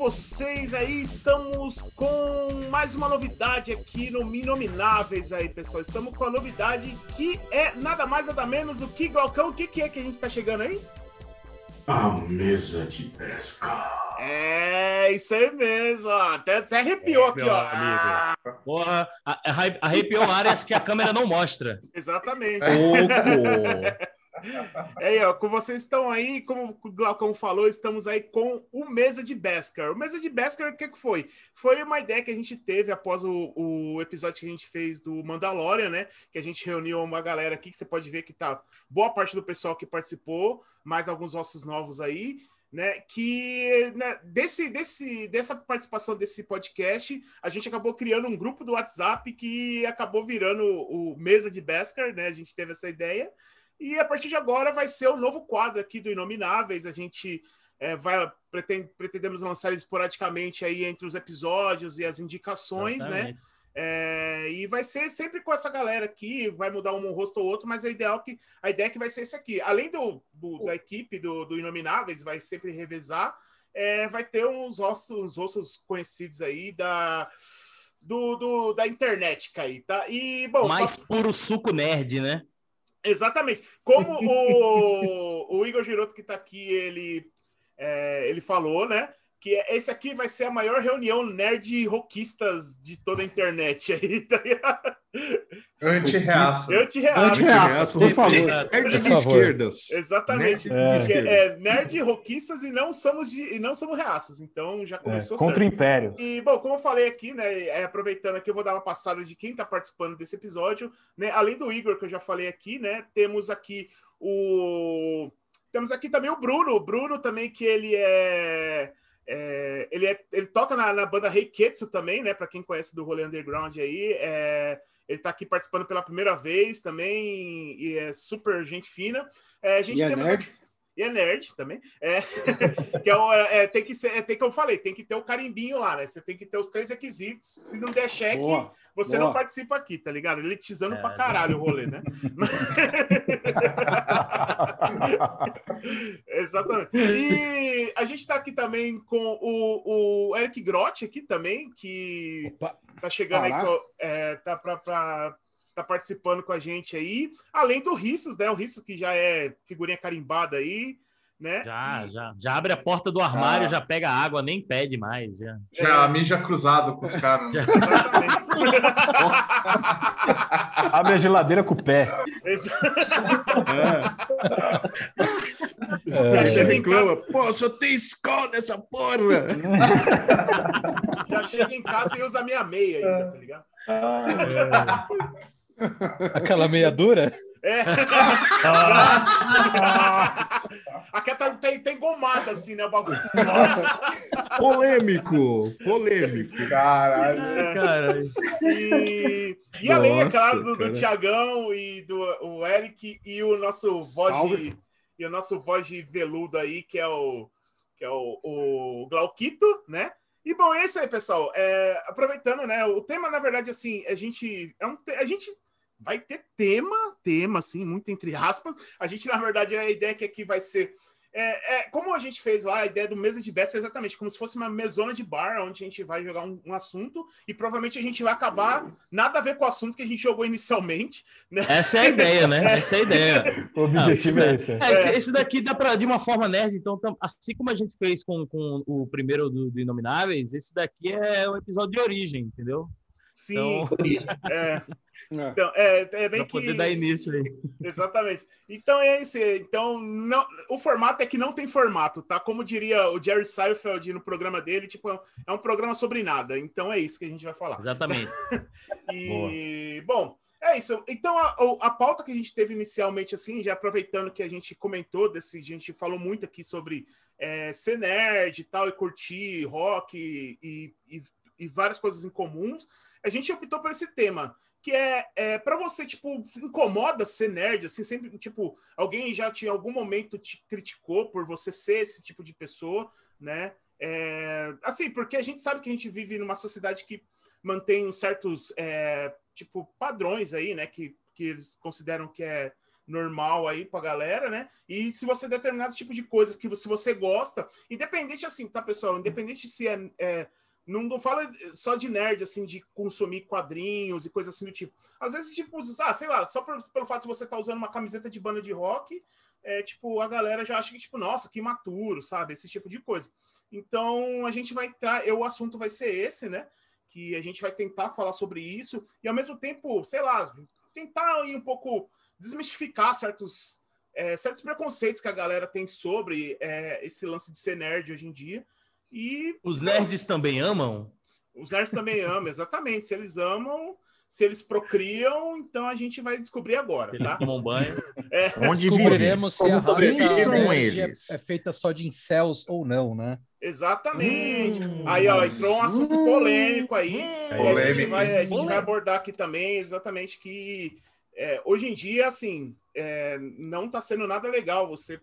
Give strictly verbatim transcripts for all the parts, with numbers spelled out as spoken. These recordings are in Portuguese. vocês aí? Estamos com mais uma novidade aqui no Minomináveis aí, pessoal. Estamos com a novidade que é nada mais nada menos do que, Glaucão, o que, que é que a gente tá chegando aí? A Mesa de Beskar. É, isso aí mesmo, ó. Até, até arrepiou é, aqui, ó. Ah. Porra, arrepiou áreas que a câmera não mostra. Exatamente. Pouco. É, ó, como vocês estão aí, como o Glaucão falou, estamos aí com o Mesa de Beskar. O Mesa de Beskar, o que, que foi? Foi uma ideia que a gente teve após o, o episódio que a gente fez do Mandalorian, né? Que a gente reuniu uma galera aqui, que você pode ver que tá boa parte do pessoal que participou, mais alguns ossos novos aí, né? Que né, desse, desse, dessa participação desse podcast, a gente acabou criando um grupo do WhatsApp que acabou virando o Mesa de Beskar, né? A gente teve essa ideia. E a partir de agora vai ser o novo quadro aqui do Inomináveis. A gente é, vai, pretende, pretendemos lançar esporadicamente aí entre os episódios e as indicações, exatamente, né? É, e vai ser sempre com essa galera aqui, vai mudar um rosto ou outro, mas o ideal que, a ideia é que vai ser esse aqui. Além do, do, da equipe do, do Inomináveis, vai sempre revezar, é, vai ter uns rostos, uns rostos conhecidos aí da... Do, do, da internet, aí, tá? E, bom, mais pra... puro suco nerd, né? Exatamente. Como o, o Igor Giroto, que está aqui, ele, é, ele falou, né? Que esse aqui vai ser a maior reunião nerd roquistas de toda a internet aí, tá ligado? Anti-reaça. Anti-reaça, por favor. Nerd de esquerdas. Exatamente. Nerd, é. É, nerd roquistas e não somos de, e não somos reaças. Então já começou é, contra certo. O império. E, bom, como eu falei aqui, né, aproveitando aqui, eu vou dar uma passada de quem está participando desse episódio, né? Além do Igor, que eu já falei aqui, né? Temos aqui o... Temos aqui também o Bruno. O Bruno também, que ele é... É, ele, é, ele toca na, na banda Reiketsu também, né? Para quem conhece do rolê underground aí, é, ele tá aqui participando pela primeira vez também e é super gente fina. É, a gente e temos é nerd? Aqui, e é nerd também. É, que é, o, é, tem que ser, é, tem que eu falei, tem que ter o carimbinho lá, né? Você tem que ter os três requisitos. Se não der cheque, boa, você boa. Não participa aqui, tá ligado? Elitizando é, pra caralho não. O rolê, né? Exatamente. E a gente tá aqui também com o, o Eric Grotti aqui também, que opa, tá chegando caraca. Aí, com, é, tá, pra, pra, tá participando com a gente aí, além do Ríssos, né? O Ríssos que já é figurinha carimbada aí, né? Já, e... já, já abre a porta do armário, ah. já pega água, nem pede mais. Já, já é. Mija cruzado com os caras. Exatamente. Abre a geladeira com o pé. É. É. Já chega em casa... Pô, só tem escola nessa porra! Já chega em casa e usa minha meia ainda, tá ligado? Ah, é. Aquela meia dura? É. Ah. Aqui tá, tem, tem gomada, assim, né? O bagulho. Polêmico. Polêmico. Caralho. É, caralho. E, e além, é claro, do, do Tiagão e do o Eric e o nosso voz de, e o nosso voz de veludo aí, que é o, que é o, o Glauquito, né? E, bom, é isso aí, pessoal. É, aproveitando, né? O tema, na verdade, assim, a gente... É um, a gente... Vai ter tema, tema, assim, muito entre aspas. A gente, na verdade, a ideia que aqui vai ser... É, é, como a gente fez lá, a ideia do Mesa de Beskar é exatamente como se fosse uma mesona de bar, onde a gente vai jogar um, um assunto e provavelmente a gente vai acabar nada a ver com o assunto que a gente jogou inicialmente. Né? Essa é a ideia, né? Essa é a ideia. O objetivo ah, é esse. É, esse, esse daqui dá para de uma forma nerd, então tam, assim como a gente fez com, com o primeiro do, do Inomináveis, esse daqui é um episódio de origem, entendeu? Sim, então... é... Então, é, é bem pra que... poder dar início aí. Exatamente. Então, é isso. Então, não... o formato é que não tem formato, tá? Como diria o Jerry Seinfeld no programa dele, tipo, é um programa sobre nada. Então, é isso que a gente vai falar. Exatamente. E, boa. Bom, é isso. Então, a, a pauta que a gente teve inicialmente, assim, já aproveitando que a gente comentou, desse, a gente falou muito aqui sobre é, ser nerd e tal, e curtir rock e, e, e várias coisas em comuns, a gente optou por esse tema. Que é, é para você, tipo, se incomoda ser nerd, assim, sempre, tipo, alguém já te, em algum momento te criticou por você ser esse tipo de pessoa, né? É, assim, porque a gente sabe que a gente vive numa sociedade que mantém certos, é, tipo, padrões aí, né? Que, que eles consideram que é normal aí pra galera, né? E se você determinado tipo de coisa que você, se você gosta, independente assim, tá, pessoal? Independente se é, é não, não fala só de nerd, assim, de consumir quadrinhos e coisa assim do tipo. Às vezes, tipo, ah, sei lá, só por, pelo fato de você estar tá usando uma camiseta de banda de rock, é, tipo, a galera já acha que, tipo, nossa, que imaturo, sabe? Esse tipo de coisa. Então, a gente vai entrar, eu, o assunto vai ser esse, né? Que a gente vai tentar falar sobre isso e, ao mesmo tempo, sei lá, tentar ir um pouco desmistificar certos, é, certos preconceitos que a galera tem sobre é, esse lance de ser nerd hoje em dia. E os nerds também amam? Os nerds também amam, exatamente. Se eles amam, se eles procriam, então a gente vai descobrir agora, tá? Eles tomam banho. É, onde descobriremos se a raça é feita só de incels ou não, né? Exatamente. Hum, aí, ó, entrou um assunto hum, polêmico aí. Polêmico. A gente, vai, a gente vai abordar aqui também, exatamente, que é, hoje em dia, assim, é, não tá sendo nada legal você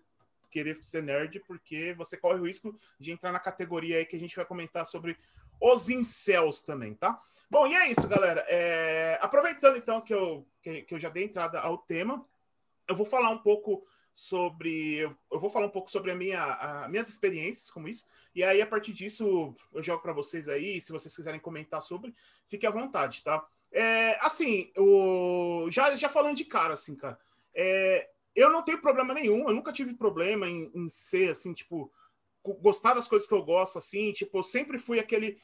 querer ser nerd, porque você corre o risco de entrar na categoria aí que a gente vai comentar sobre os incels também, tá? Bom, e é isso, galera. É, aproveitando, então, que eu, que, que eu já dei entrada ao tema, eu vou falar um pouco... sobre eu, eu vou falar um pouco sobre a minha a, minhas experiências como isso, e aí a partir disso eu jogo para vocês aí, se vocês quiserem comentar sobre, fique à vontade, tá? É, assim, o já já falando de cara assim, cara, é, eu não tenho problema nenhum, eu nunca tive problema em, em ser assim, tipo, gostar das coisas que eu gosto, assim, tipo, eu sempre fui aquele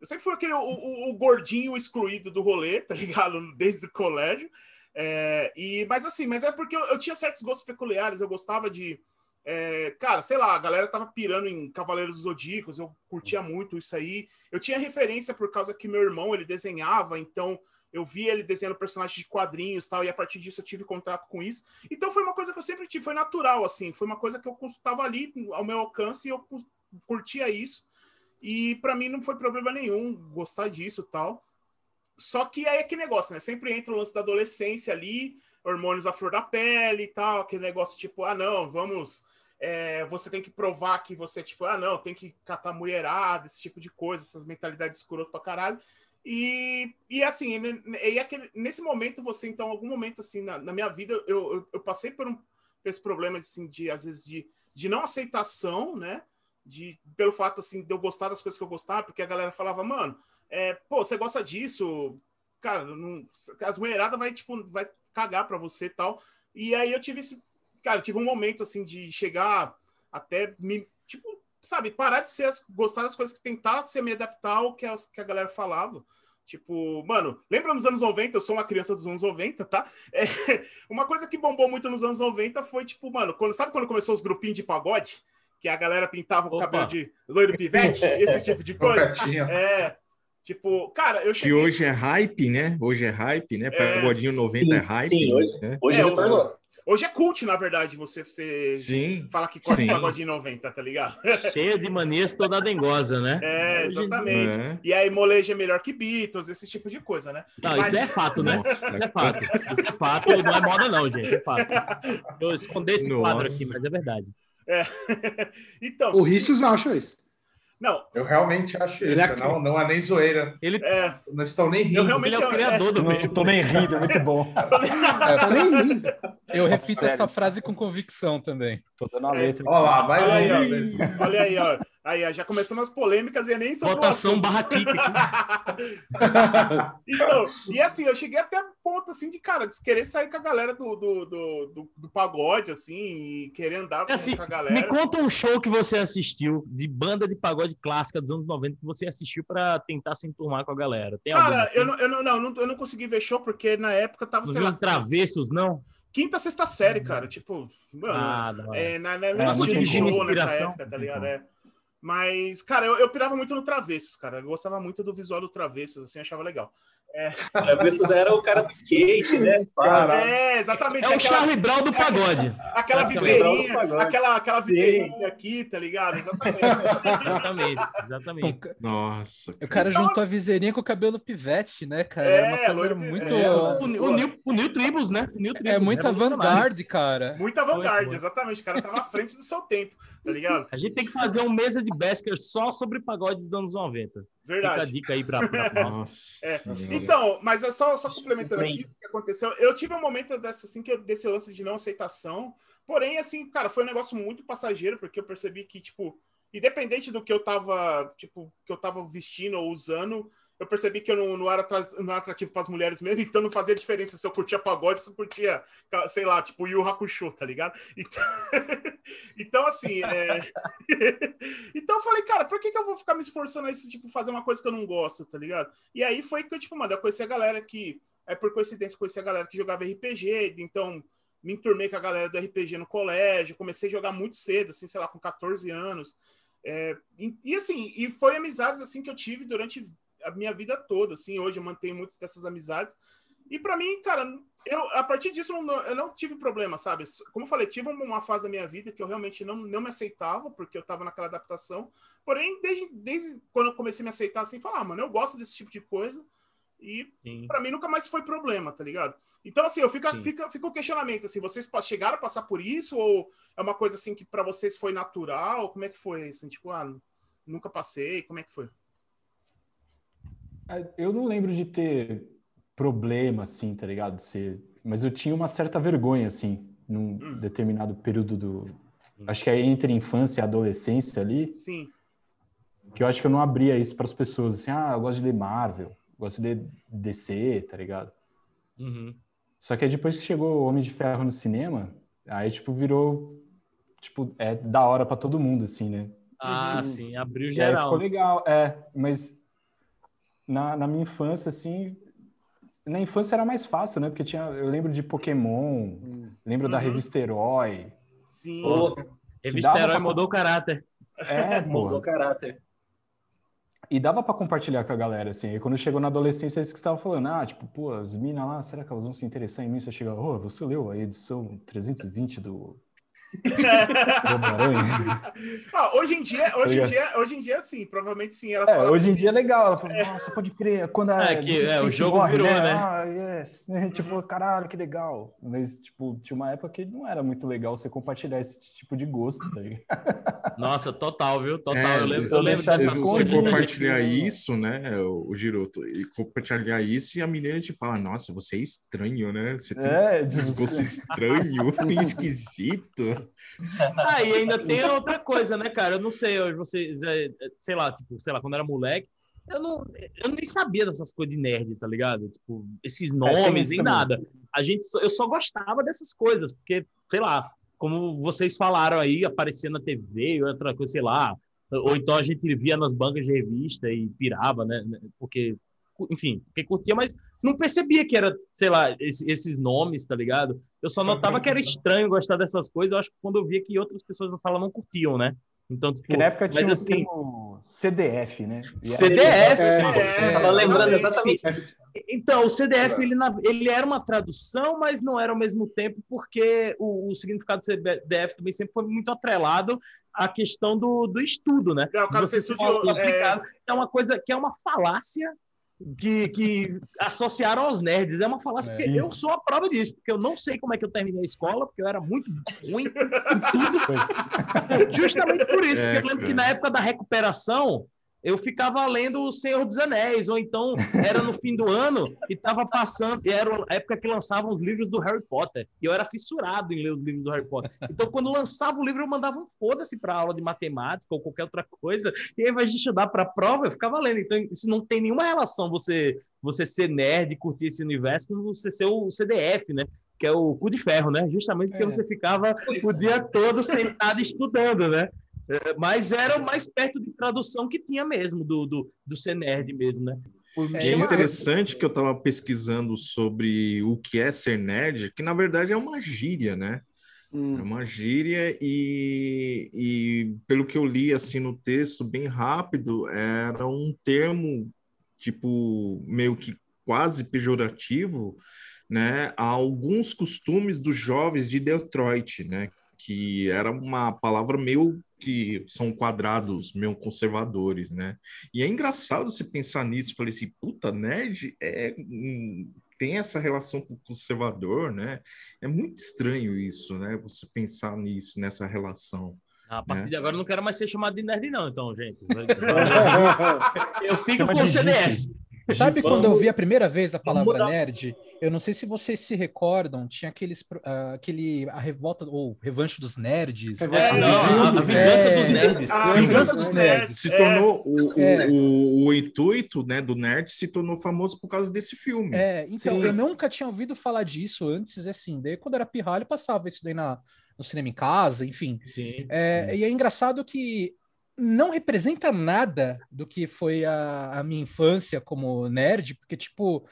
eu sempre fui aquele o, o, o gordinho excluído do rolê, tá ligado? Desde o colégio. É, e, mas assim, mas é porque eu, eu tinha certos gostos peculiares, eu gostava de é, cara, sei lá, a galera tava pirando em Cavaleiros dos Zodíacos, eu curtia muito isso aí, eu tinha referência por causa que meu irmão, ele desenhava, então eu via ele desenhando personagens de quadrinhos e tal, e a partir disso eu tive contato com isso, então foi uma coisa que eu sempre tive, foi natural, assim, foi uma coisa que eu consultava ali ao meu alcance e eu curtia isso, e pra mim não foi problema nenhum gostar disso e tal. Só que aí é que negócio, né? Sempre entra o lance da adolescência ali, hormônios à flor da pele e tal, aquele negócio tipo, ah, não, vamos... É, você tem que provar que você, tipo, ah, não, tem que catar mulherada, esse tipo de coisa, essas mentalidades escrotas pra caralho. E, e assim, e, e aquele, nesse momento você, então, algum momento, assim, na, na minha vida, eu, eu, eu passei por, um, por esse problema, assim, de, às vezes, de, de não aceitação, né? De, pelo fato, assim, de eu gostar das coisas que eu gostava, porque a galera falava, mano... É, pô, você gosta disso, cara, não, as mulheradas vai, tipo, vai cagar pra você e tal. E aí eu tive esse, cara, eu tive um momento, assim, de chegar até me, tipo, sabe, parar de ser, gostar das coisas, que tentar se me adaptar ao que a, que a galera falava. Tipo, mano, lembra nos anos noventa? Eu sou uma criança dos anos noventa, tá? É, uma coisa que bombou muito nos anos noventa foi, tipo, mano, quando, sabe quando começou os grupinhos de pagode? Que a galera pintava o cabelo de loiro pivete, esse tipo de coisa. É... Tipo, cara, eu cheguei... Que hoje é hype, né? Hoje é hype, né? É... Pagodinho noventa, sim, é hype. Sim, hoje, né? Hoje é, hoje, hoje é cult, na verdade, você, você sim, fala que corta o pagodinho noventa, tá ligado? Cheia de manias, toda dengosa, né? É, exatamente. É. E aí, molejo é melhor que Beatles, esse tipo de coisa, né? Não, mas... isso é fato, né? Nossa, isso é fato. Isso é fato, não é moda não, gente, é fato. Eu escondi esse Nossa. quadro aqui, mas é verdade. É. Então... O Ríssos acha isso. Não. Eu realmente acho ele isso, é... não, não há nem zoeira. Ele... É... Não estão nem rindo. Eu realmente ele é o criador é... do vídeo. Estou nem rindo, é muito bom. Estou nem rindo. Eu refito Nossa, essa velho. frase com convicção também. Estou dando a é... letra. Olha lá, vai Olha aí, aí. Ó, olha aí, ó. Aí, ó, já começamos as polêmicas e nem são... Votação barra clique. Então, e assim, eu cheguei até a ponto, assim, de, cara, de querer sair com a galera do, do, do, do, do pagode, assim, e querer andar é assim, com a galera. Me conta um show que você assistiu de banda de pagode clássica dos anos noventa que você assistiu pra tentar se enturmar com a galera. Tem cara, assim? eu, não, eu, não, não, eu não consegui ver show porque na época tava, não sei lá... Travessos, não? Quinta, sexta série, cara. Tipo, mano... Ah, não. É, na, na, não podia ir show nessa época, tá ligado? É. Mas, cara, eu, eu pirava muito no Travessos, cara. Eu gostava muito do visual do Travessos, assim, achava legal. É. Travessos era o cara do skate, né? Cara. É, exatamente. É o aquela, Charlie Brown do pagode. Aquela é viseirinha, pagode. aquela, aquela viseirinha aqui, tá ligado? Exatamente. exatamente, exatamente. Nossa. O cara Nossa. juntou a viseirinha com o cabelo pivete, né, cara? É, é uma coisa muito... É, o, o, o, New, o New Tribus, né? O New Tribus, é muita né? vanguarda, cara. Muita vanguarda, exatamente. O cara tava à frente do seu tempo, tá ligado? A gente tem que fazer um Mesa de Beskar só sobre pagodes dos anos noventa. Verdade. Fica a dica aí pra... pra... Nossa, é. Então, mas é só, só complementando aqui o que aconteceu. Eu tive um momento dessa, assim, que eu, desse lance de não aceitação. Porém, assim, cara, foi um negócio muito passageiro, porque eu percebi que, tipo, independente do que eu tava, tipo, que eu tava vestindo ou usando, eu percebi que eu não, não, era, não era atrativo para as mulheres mesmo, então não fazia diferença se eu curtia pagode, se eu curtia, sei lá, tipo, Yu Hakusho, tá ligado? Então, então assim, é... então eu falei, cara, por que que eu vou ficar me esforçando a tipo, fazer uma coisa que eu não gosto, tá ligado? E aí foi que eu, tipo, mano, eu conheci a galera que, é por coincidência, conheci a galera que jogava R P G, então me enturmei com a galera do R P G no colégio, comecei a jogar muito cedo, assim, sei lá, com catorze anos, é... e, e assim, e foi amizades, assim, que eu tive durante... a minha vida toda, assim, hoje eu mantenho muitas dessas amizades, e pra mim, cara, eu, a partir disso, eu não, eu não tive problema, sabe? Como eu falei, tive uma fase da minha vida que eu realmente não, não me aceitava, porque eu tava naquela adaptação, porém, desde, desde quando eu comecei a me aceitar, assim, falar, ah, mano, eu gosto desse tipo de coisa, e Sim. pra mim nunca mais foi problema, tá ligado? Então, assim, eu fico, fica, fica o questionamento, assim, vocês chegaram a passar por isso, ou é uma coisa, assim, que pra vocês foi natural? Como é que foi, assim, tipo, ah, nunca passei, como é que foi? Eu não lembro de ter problema, assim, tá ligado? Ser... Mas eu tinha uma certa vergonha, assim, num hum. determinado período do... Acho que é entre infância e adolescência ali. Sim. Que eu acho que eu não abria isso para as pessoas, assim, ah, eu gosto de ler Marvel, gosto de ler D C, tá ligado? Uhum. Só que depois que chegou o Homem de Ferro no cinema, aí, tipo, virou, tipo, é da hora para todo mundo, assim, né? Ah, mas, sim, abriu geral. Aí ficou legal, é, mas... Na, na minha infância, assim... Na infância era mais fácil, né? Porque tinha... Eu lembro de Pokémon. Hum. Lembro uhum. da Revista Herói. Sim. Pô, Revista Herói pra... mudou o caráter. É, mudou o caráter. E dava pra compartilhar com a galera, assim. E quando chegou na adolescência, eles que estavam falando. Ah, tipo, pô, as minas lá, será que elas vão se interessar em mim? Você chega, ô, oh, você leu a edição trezentos e vinte do... ah, hoje em dia, hoje em dia, hoje em dia, sim, provavelmente sim. Elas é, falam hoje em dia é legal. Ela fala, nossa, pode crer. Quando a, é que é, o jogo morre, virou, né? né? Ah, yes. uhum. Tipo, caralho, que legal. Mas tipo, tinha uma época que não era muito legal você compartilhar esse tipo de gosto. Tá ligado? Nossa, total, viu? Total. É, eu lembro, eu lembro dessa coisa. Você compartilhar gente... isso, né? O Giroto, e compartilhar isso e a menina te fala, nossa, você é estranho, né? Você tem é, um gosto estranho, esquisito. Ah, e ainda tem outra coisa, né, cara? Eu não sei, eu, vocês, sei lá, tipo, sei lá, quando eu era moleque, eu não, eu nem sabia dessas coisas de nerd, tá ligado? Tipo, esses nomes, nem é, nada. A gente, eu só gostava dessas coisas, porque, sei lá, como vocês falaram aí, aparecia na T V, outra coisa, sei lá, ou então a gente via nas bancas de revista e pirava, né? Porque, enfim, porque curtia, mas não percebia que era, sei lá, esse, esses nomes, tá ligado? Eu só notava que era estranho gostar dessas coisas, eu acho que quando eu via que outras pessoas na sala não curtiam, né? Então, tipo... Porque na época tinha assim, o C D F, né? E C D F! É, é, tava lembrando exatamente isso. Então, o C D F, ele, ele era uma tradução, mas não era ao mesmo tempo, porque o, o significado do C D F também sempre foi muito atrelado à questão do, do estudo, né? É, o cara você estudiou, é... é uma coisa que é uma falácia, Que, que associaram aos nerds. É uma falácia, é, eu sou a prova disso, porque eu não sei como é que eu terminei a escola, porque eu era muito ruim em tudo. Justamente por isso, é, porque eu lembro é. que na época da recuperação eu ficava lendo o Senhor dos Anéis, ou então era no fim do ano e estava passando, e era a época que lançavam os livros do Harry Potter, e eu era fissurado em ler os livros do Harry Potter. Então, quando lançava o livro, eu mandava um foda-se para aula de matemática ou qualquer outra coisa, e ao invés de estudar para a prova, eu ficava lendo. Então, isso não tem nenhuma relação, você, você ser nerd e curtir esse universo, com você ser o C D F, né? Que é o cu de ferro, né? Justamente porque é. você ficava o dia todo sentado estudando, né? Mas era o mais perto de tradução que tinha mesmo, do, do, do ser nerd mesmo, né? É interessante que eu estava pesquisando sobre o que é ser nerd, que na verdade é uma gíria, né? Hum. É uma gíria e, e pelo que eu li assim no texto, bem rápido, era um termo tipo meio que quase pejorativo, né? A alguns costumes dos jovens de Detroit, né? Que era uma palavra meio... que são quadrados meio conservadores, né? E é engraçado você pensar nisso, falei assim, puta, nerd é, tem essa relação com o conservador, né? É muito estranho isso, né? Você pensar nisso, nessa relação. A partir é. de agora eu não quero mais ser chamado de nerd, não, então, gente. Eu fico com o C D F. Sabe quando eu vi a primeira vez a palavra nerd? Eu não sei se vocês se recordam, tinha aqueles, uh, aquele, a revolta, ou revanche dos nerds. É, a não, dos a vingança dos nerds. A vingança dos nerds. Se tornou, é. o, o, o, o intuito, né, do nerd se tornou famoso por causa desse filme. É, então, Sim. eu nunca tinha ouvido falar disso antes, assim, daí quando era pirralho, passava isso daí na, no cinema em casa, enfim. Sim. É, Sim. E é engraçado que não representa nada do que foi a, a minha infância como nerd, porque, tipo,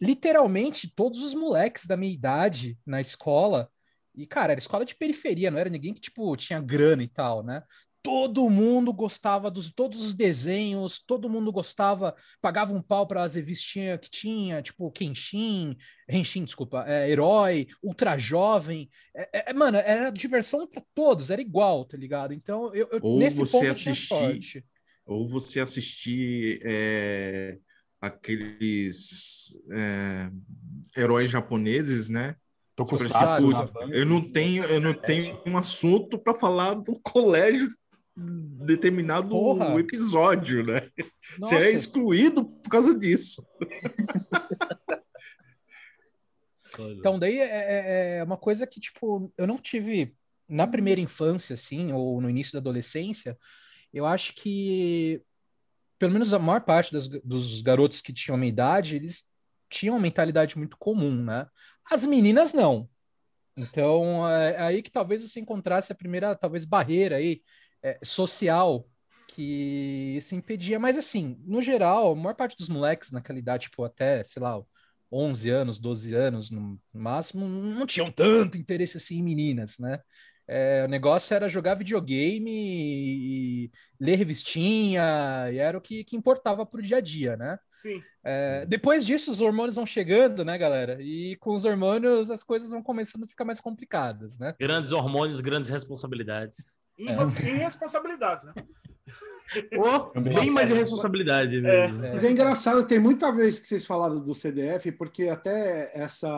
literalmente todos os moleques da minha idade na escola, e, cara, era escola de periferia, não era ninguém que, tipo, tinha grana e tal, né? Todo mundo gostava dos todos os desenhos, todo mundo gostava, pagava um pau para as revistinhas que tinha, tipo, Kenshin, Henshin, desculpa, é, Herói, Ultra Jovem. É, é, mano, era diversão para todos, era igual, tá ligado? Então, eu, eu, nesse ponto assistir, eu tinha sorte. Ou você assistir é, aqueles é, heróis japoneses, né? Tokusatsu. Eu não tenho, eu não tenho um assunto para falar do colégio determinado Porra. episódio, né? Nossa. Você é excluído por causa disso. Então daí é, é uma coisa que, tipo, eu não tive na primeira infância, assim, ou no início da adolescência. Eu acho que, pelo menos a maior parte das, dos garotos que tinham a minha idade, eles tinha uma mentalidade muito comum, né? As meninas não. Então, é aí que talvez você encontrasse a primeira, talvez, barreira aí, é, social, que se impedia. Mas, assim, no geral, a maior parte dos moleques naquela idade, tipo, até, sei lá, onze anos, doze anos, no máximo, não tinham tanto interesse, assim, em meninas, né? É, o negócio era jogar videogame e ler revistinha, e era o que, que importava pro dia a dia, né? Sim. É, depois disso, os hormônios vão chegando, né, galera? E com os hormônios, as coisas vão começando a ficar mais complicadas, né? Grandes hormônios, grandes responsabilidades. E é. responsabilidades, né? Oh, bem mais irresponsabilidade. Né? É. É. Mas é engraçado, tem muita vez que vocês falaram do C D F, porque até essa...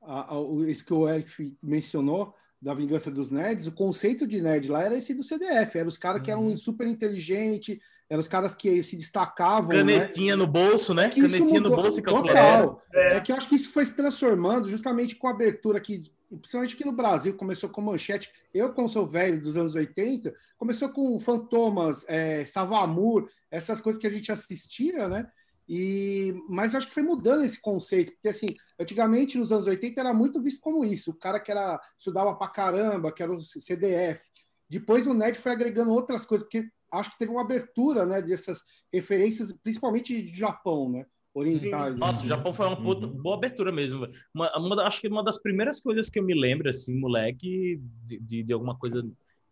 A, a, isso que o Eric mencionou, da vingança dos nerds, o conceito de nerd lá era esse do C D F, era os caras que eram super inteligentes, eram os caras que se destacavam. Canetinha, né? No bolso, né? Que Canetinha mudou, no bolso e calculadora. É. é que eu acho que isso foi se transformando justamente com a abertura que, principalmente aqui no Brasil, começou com manchete. Eu, como sou velho dos anos oitenta, começou com Fantomas, é, Savamur, essas coisas que a gente assistia, né? E, mas eu acho que foi mudando esse conceito, porque assim, antigamente nos anos oitenta era muito visto como isso, o cara que era, estudava pra caramba, que era o C D F. Depois o nerd foi agregando outras coisas, porque acho que teve uma abertura, né, dessas referências, principalmente de Japão, né, orientais. Sim. Nossa, o Japão foi uma puta, boa abertura mesmo. Uma, uma, acho que uma das primeiras coisas que eu me lembro, assim, moleque, de, de, de alguma coisa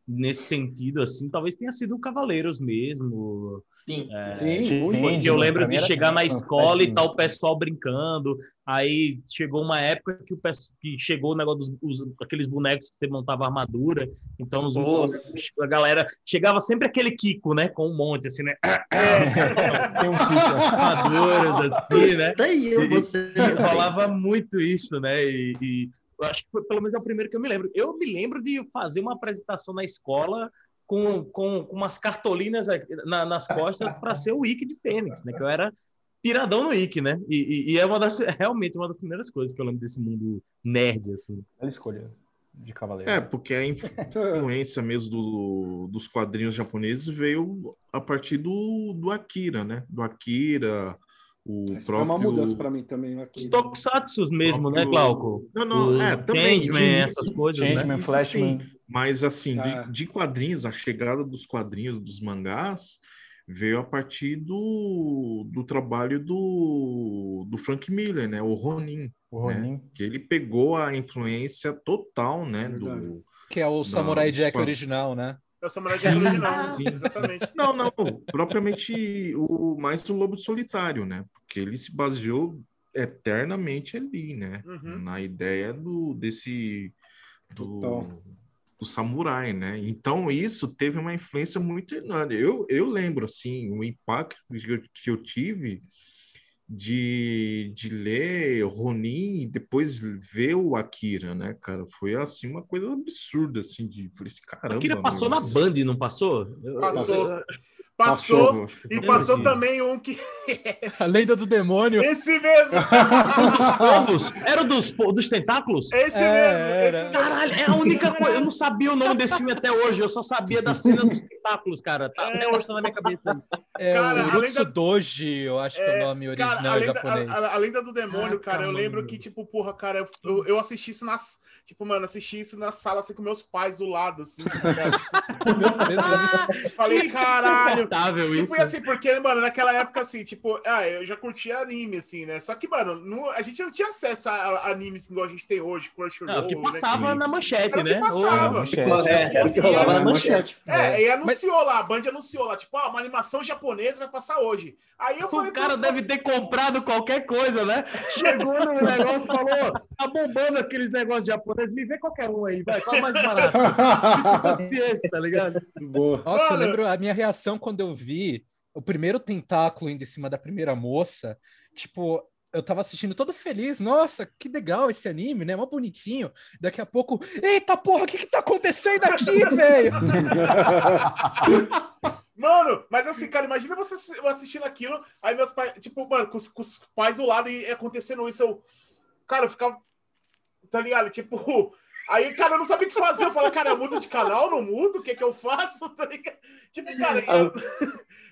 nesse sentido, assim, talvez tenha sido o Cavaleiros mesmo. Sim, é, sim, muito bom. Eu lembro de chegar na escola e tal, o pessoal brincando. Aí chegou uma época que o que chegou o negócio dos os, aqueles bonecos que você montava armadura. Então os, a galera chegava sempre aquele Kiko, né? Com um monte, assim, né? Tem um armaduras, assim, né? Daí eu, você. Eu falava muito isso, né? E, e... Eu acho que foi, pelo menos é o primeiro que eu me lembro. Eu me lembro de fazer uma apresentação na escola com, com, com umas cartolinas na, nas costas para ser o Wiki de Fênix, né? Que eu era piradão no Wiki, né? E, e, e é uma das, realmente uma das primeiras coisas que eu lembro desse mundo nerd, assim. Ela escolheu de cavaleiro. É, porque a influência mesmo do, dos quadrinhos japoneses veio a partir do, do Akira, né? Do Akira... O próprio... Foi uma mudança para mim também. Os tokusatsu mesmo, próprio... né, Glauco? Não, não, o... é, também. Changeman, de... essas coisas, Changeman, né? Flashman. Sim. Mas, assim, ah. de, de quadrinhos, a chegada dos quadrinhos, dos mangás, veio a partir do, do trabalho do, do Frank Miller, né? O Ronin. O Ronin. Né? Que ele pegou a influência total, né? Do, que é o da, Samurai Jack quadr... original, né? É o Samurai Jack original, exatamente. Não, não, propriamente o mais o Lobo Solitário, né? Porque ele se baseou eternamente ali, né? Uhum. Na ideia do, desse... Do, do samurai, né? Então, isso teve uma influência muito enorme. Eu, eu lembro, assim, o impacto que eu, que eu tive de, de ler Ronin e depois ver o Akira, né, cara? Foi, assim, uma coisa absurda, assim, de... Falei assim, caramba... Akira passou mas... na Band, não passou? Passou. Passou, passou e passou também um que... A Lenda do Demônio. Esse mesmo. Dos povos? Era dos, dos tentáculos? Esse é, mesmo. Esse Caralho, mesmo. É a única coisa. Eu não sabia o nome desse filme até hoje. Eu só sabia da cena dos tentáculos, cara. Tá, é. Até hoje tá na minha cabeça. É, cara, o Jutsu Lenda... Doji, eu acho que é o nome original, cara, a Lenda, japonês. A, a Lenda do Demônio, ah, cara, caramba. Eu lembro que, tipo, porra, cara, eu, eu, eu assisti isso nas... Tipo, mano, assisti isso na sala, assim, com meus pais do lado, assim. Falei, caralho. Tipo, isso. E assim, porque, mano, naquela época, assim, tipo, ah, eu já curtia anime, assim, né? Só que, mano, não, a gente não tinha acesso a, a animes assim, igual a gente tem hoje, Crunchyroll, não, que passava Netflix. Na manchete, né? Que passava. Oh, é, era o que rolava na manchete. É, e anunciou Mas... lá, a Band anunciou lá, tipo, ah, uma animação japonesa vai passar hoje. Aí eu o falei... O cara deve ter comprado qualquer coisa, né? Chegou no negócio e falou, tá bombando aqueles negócios japoneses, me vê qualquer um aí, vai, qual é mais barato? Consciência, tá ligado? Boa. Nossa, mano, eu lembro a minha reação quando eu vi o primeiro tentáculo indo em cima da primeira moça, tipo, eu tava assistindo todo feliz, nossa, que legal esse anime, né, mó bonitinho. Daqui a pouco, eita porra, o que que tá acontecendo aqui, velho? Mano, mas assim, cara, imagina você assistindo aquilo, aí meus pais, tipo, mano, com os, com os pais do lado e acontecendo isso, eu, cara, eu ficava, tá ligado, tipo... Aí, cara, eu não sabia o que fazer. Eu falei, cara, eu mudo de canal, não mudo? O que é que eu faço? Tá ligado? Tipo, cara... Eu...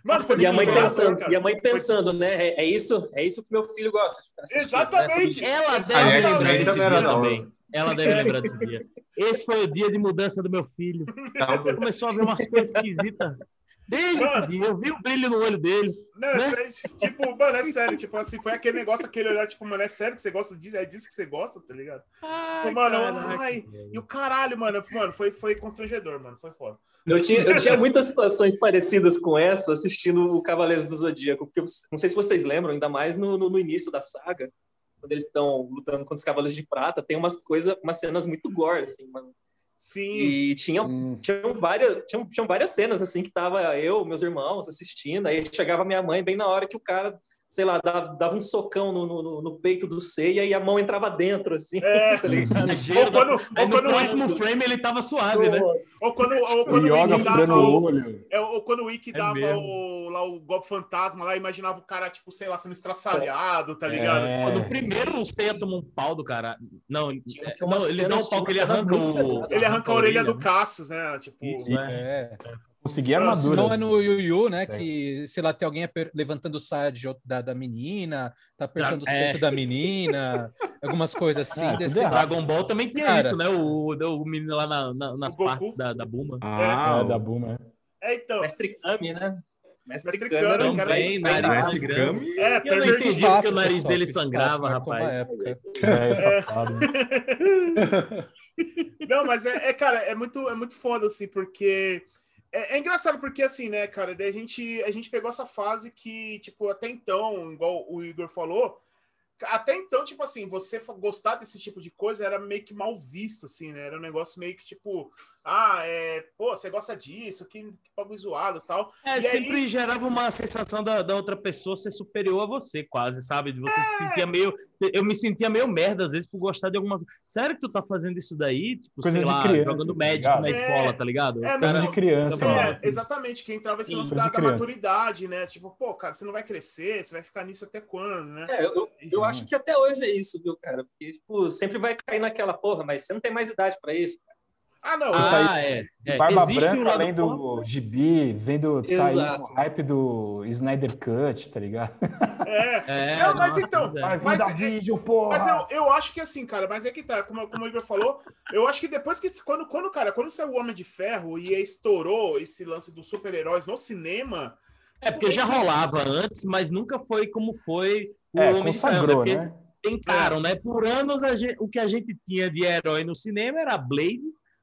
Mano, foi e, a mãe pensando, cara. e a mãe pensando, né? É, é, isso, é isso que meu filho gosta de ficar assistindo. Exatamente! Né? Ela deve Exatamente. lembrar desse dia também. Ela deve lembrar desse dia. Esse foi o dia de mudança do meu filho. Ele começou a ver umas coisas esquisitas. Desde esse dia, eu vi o brilho no olho dele. Não, né? é sério, tipo, mano, é sério. Tipo, assim, foi aquele negócio, aquele olhar, tipo, mano, é sério que você gosta disso? É disso que você gosta, tá ligado? Ai, mano, caraca, ai, e o caralho, mano, mano, foi, foi constrangedor, mano, foi foda. Eu tinha, eu tinha muitas situações parecidas com essa assistindo o Cavaleiros do Zodíaco, porque não sei se vocês lembram, ainda mais no, no, no início da saga, quando eles estão lutando contra os Cavaleiros de Prata, tem umas coisas, umas cenas muito gore, assim, mano. Sim. E tinham, hum. tinham, várias, tinham, tinham várias cenas, assim, que tava eu, meus irmãos, assistindo. Aí chegava minha mãe bem na hora que o cara, sei lá, dava, dava um socão no, no, no peito do C e aí a mão entrava dentro, assim. É. Tá ligado? Ou quando, ou quando no próximo o... frame ele tava suave, Nossa. né? Ou quando, ou quando o Wiki dava, o, ou quando o, Wiki dava é o, lá, o golpe fantasma, lá imaginava o cara, tipo, sei lá, sendo estraçalhado, tá ligado? É. No primeiro o C toma um pau do cara. Não, não ele dá um pau que ele arranca o... Ele arranca a orelha do Cassius, né? Tipo... Isso, né? É. Consegui a armadura. Não é no Yu Yu, né? É. Que, sei lá, tem alguém levantando o saia da, da menina, tá apertando os é. peitos da menina, algumas coisas assim. É, desse... Dragon Ball também tinha Cara. isso, né? O, o menino lá na, na, nas partes da, da Buma. Ah, é, da Buma. É, então. Mestre Kami, né? Mestre Kami também, nariz de Kami. É, eu não entendi porque papo, o nariz pessoal, dele sangrava, papo, rapaz. Época. É, safado. É. Não, mas é, é, cara, é muito, é muito foda, assim, porque... É, é engraçado porque, assim, né, cara, daí a gente, a gente pegou essa fase que, tipo, até então, igual o Igor falou, até então, tipo assim, você gostar desse tipo de coisa era meio que mal visto, assim, né? Era um negócio meio que, tipo, ah, é, pô, você gosta disso, que, que bagulho zoado e tal. É, e sempre aí... gerava uma sensação da, da outra pessoa ser superior a você, quase, sabe? De você é... se sentia meio... Eu me sentia meio merda, às vezes, por gostar de algumas... Sério que tu tá fazendo isso daí? Tipo, coisa sei lá, criança, jogando médico tá na escola, é, tá ligado? É, cara, de criança. Tá é, assim. Exatamente, que entrava esse lance da, da maturidade, né? Tipo, pô, cara, você não vai crescer, você vai ficar nisso até quando, né? É, eu, eu acho que até hoje é isso, viu, cara? Porque, tipo, sempre vai cair naquela porra, mas você não tem mais idade pra isso, cara. Ah, não. Ah, é. é. Barba Existe branca, um além do ponto? gibi, vem do Exato. Tá hype do Snyder Cut, tá ligado? É. é não, mas nossa, então... É. Mas, mas, vídeo, porra. mas eu, eu acho que assim, cara, mas é que tá, como, como o Igor falou, eu acho que depois que... Quando, quando, cara, quando saiu o Homem de Ferro e estourou esse lance dos super-heróis no cinema... É, porque já rolava antes, mas nunca foi como foi o é, Homem de Ferro. Né? Tentaram, né? Por anos, a gente, o que a gente tinha de herói no cinema era Blade,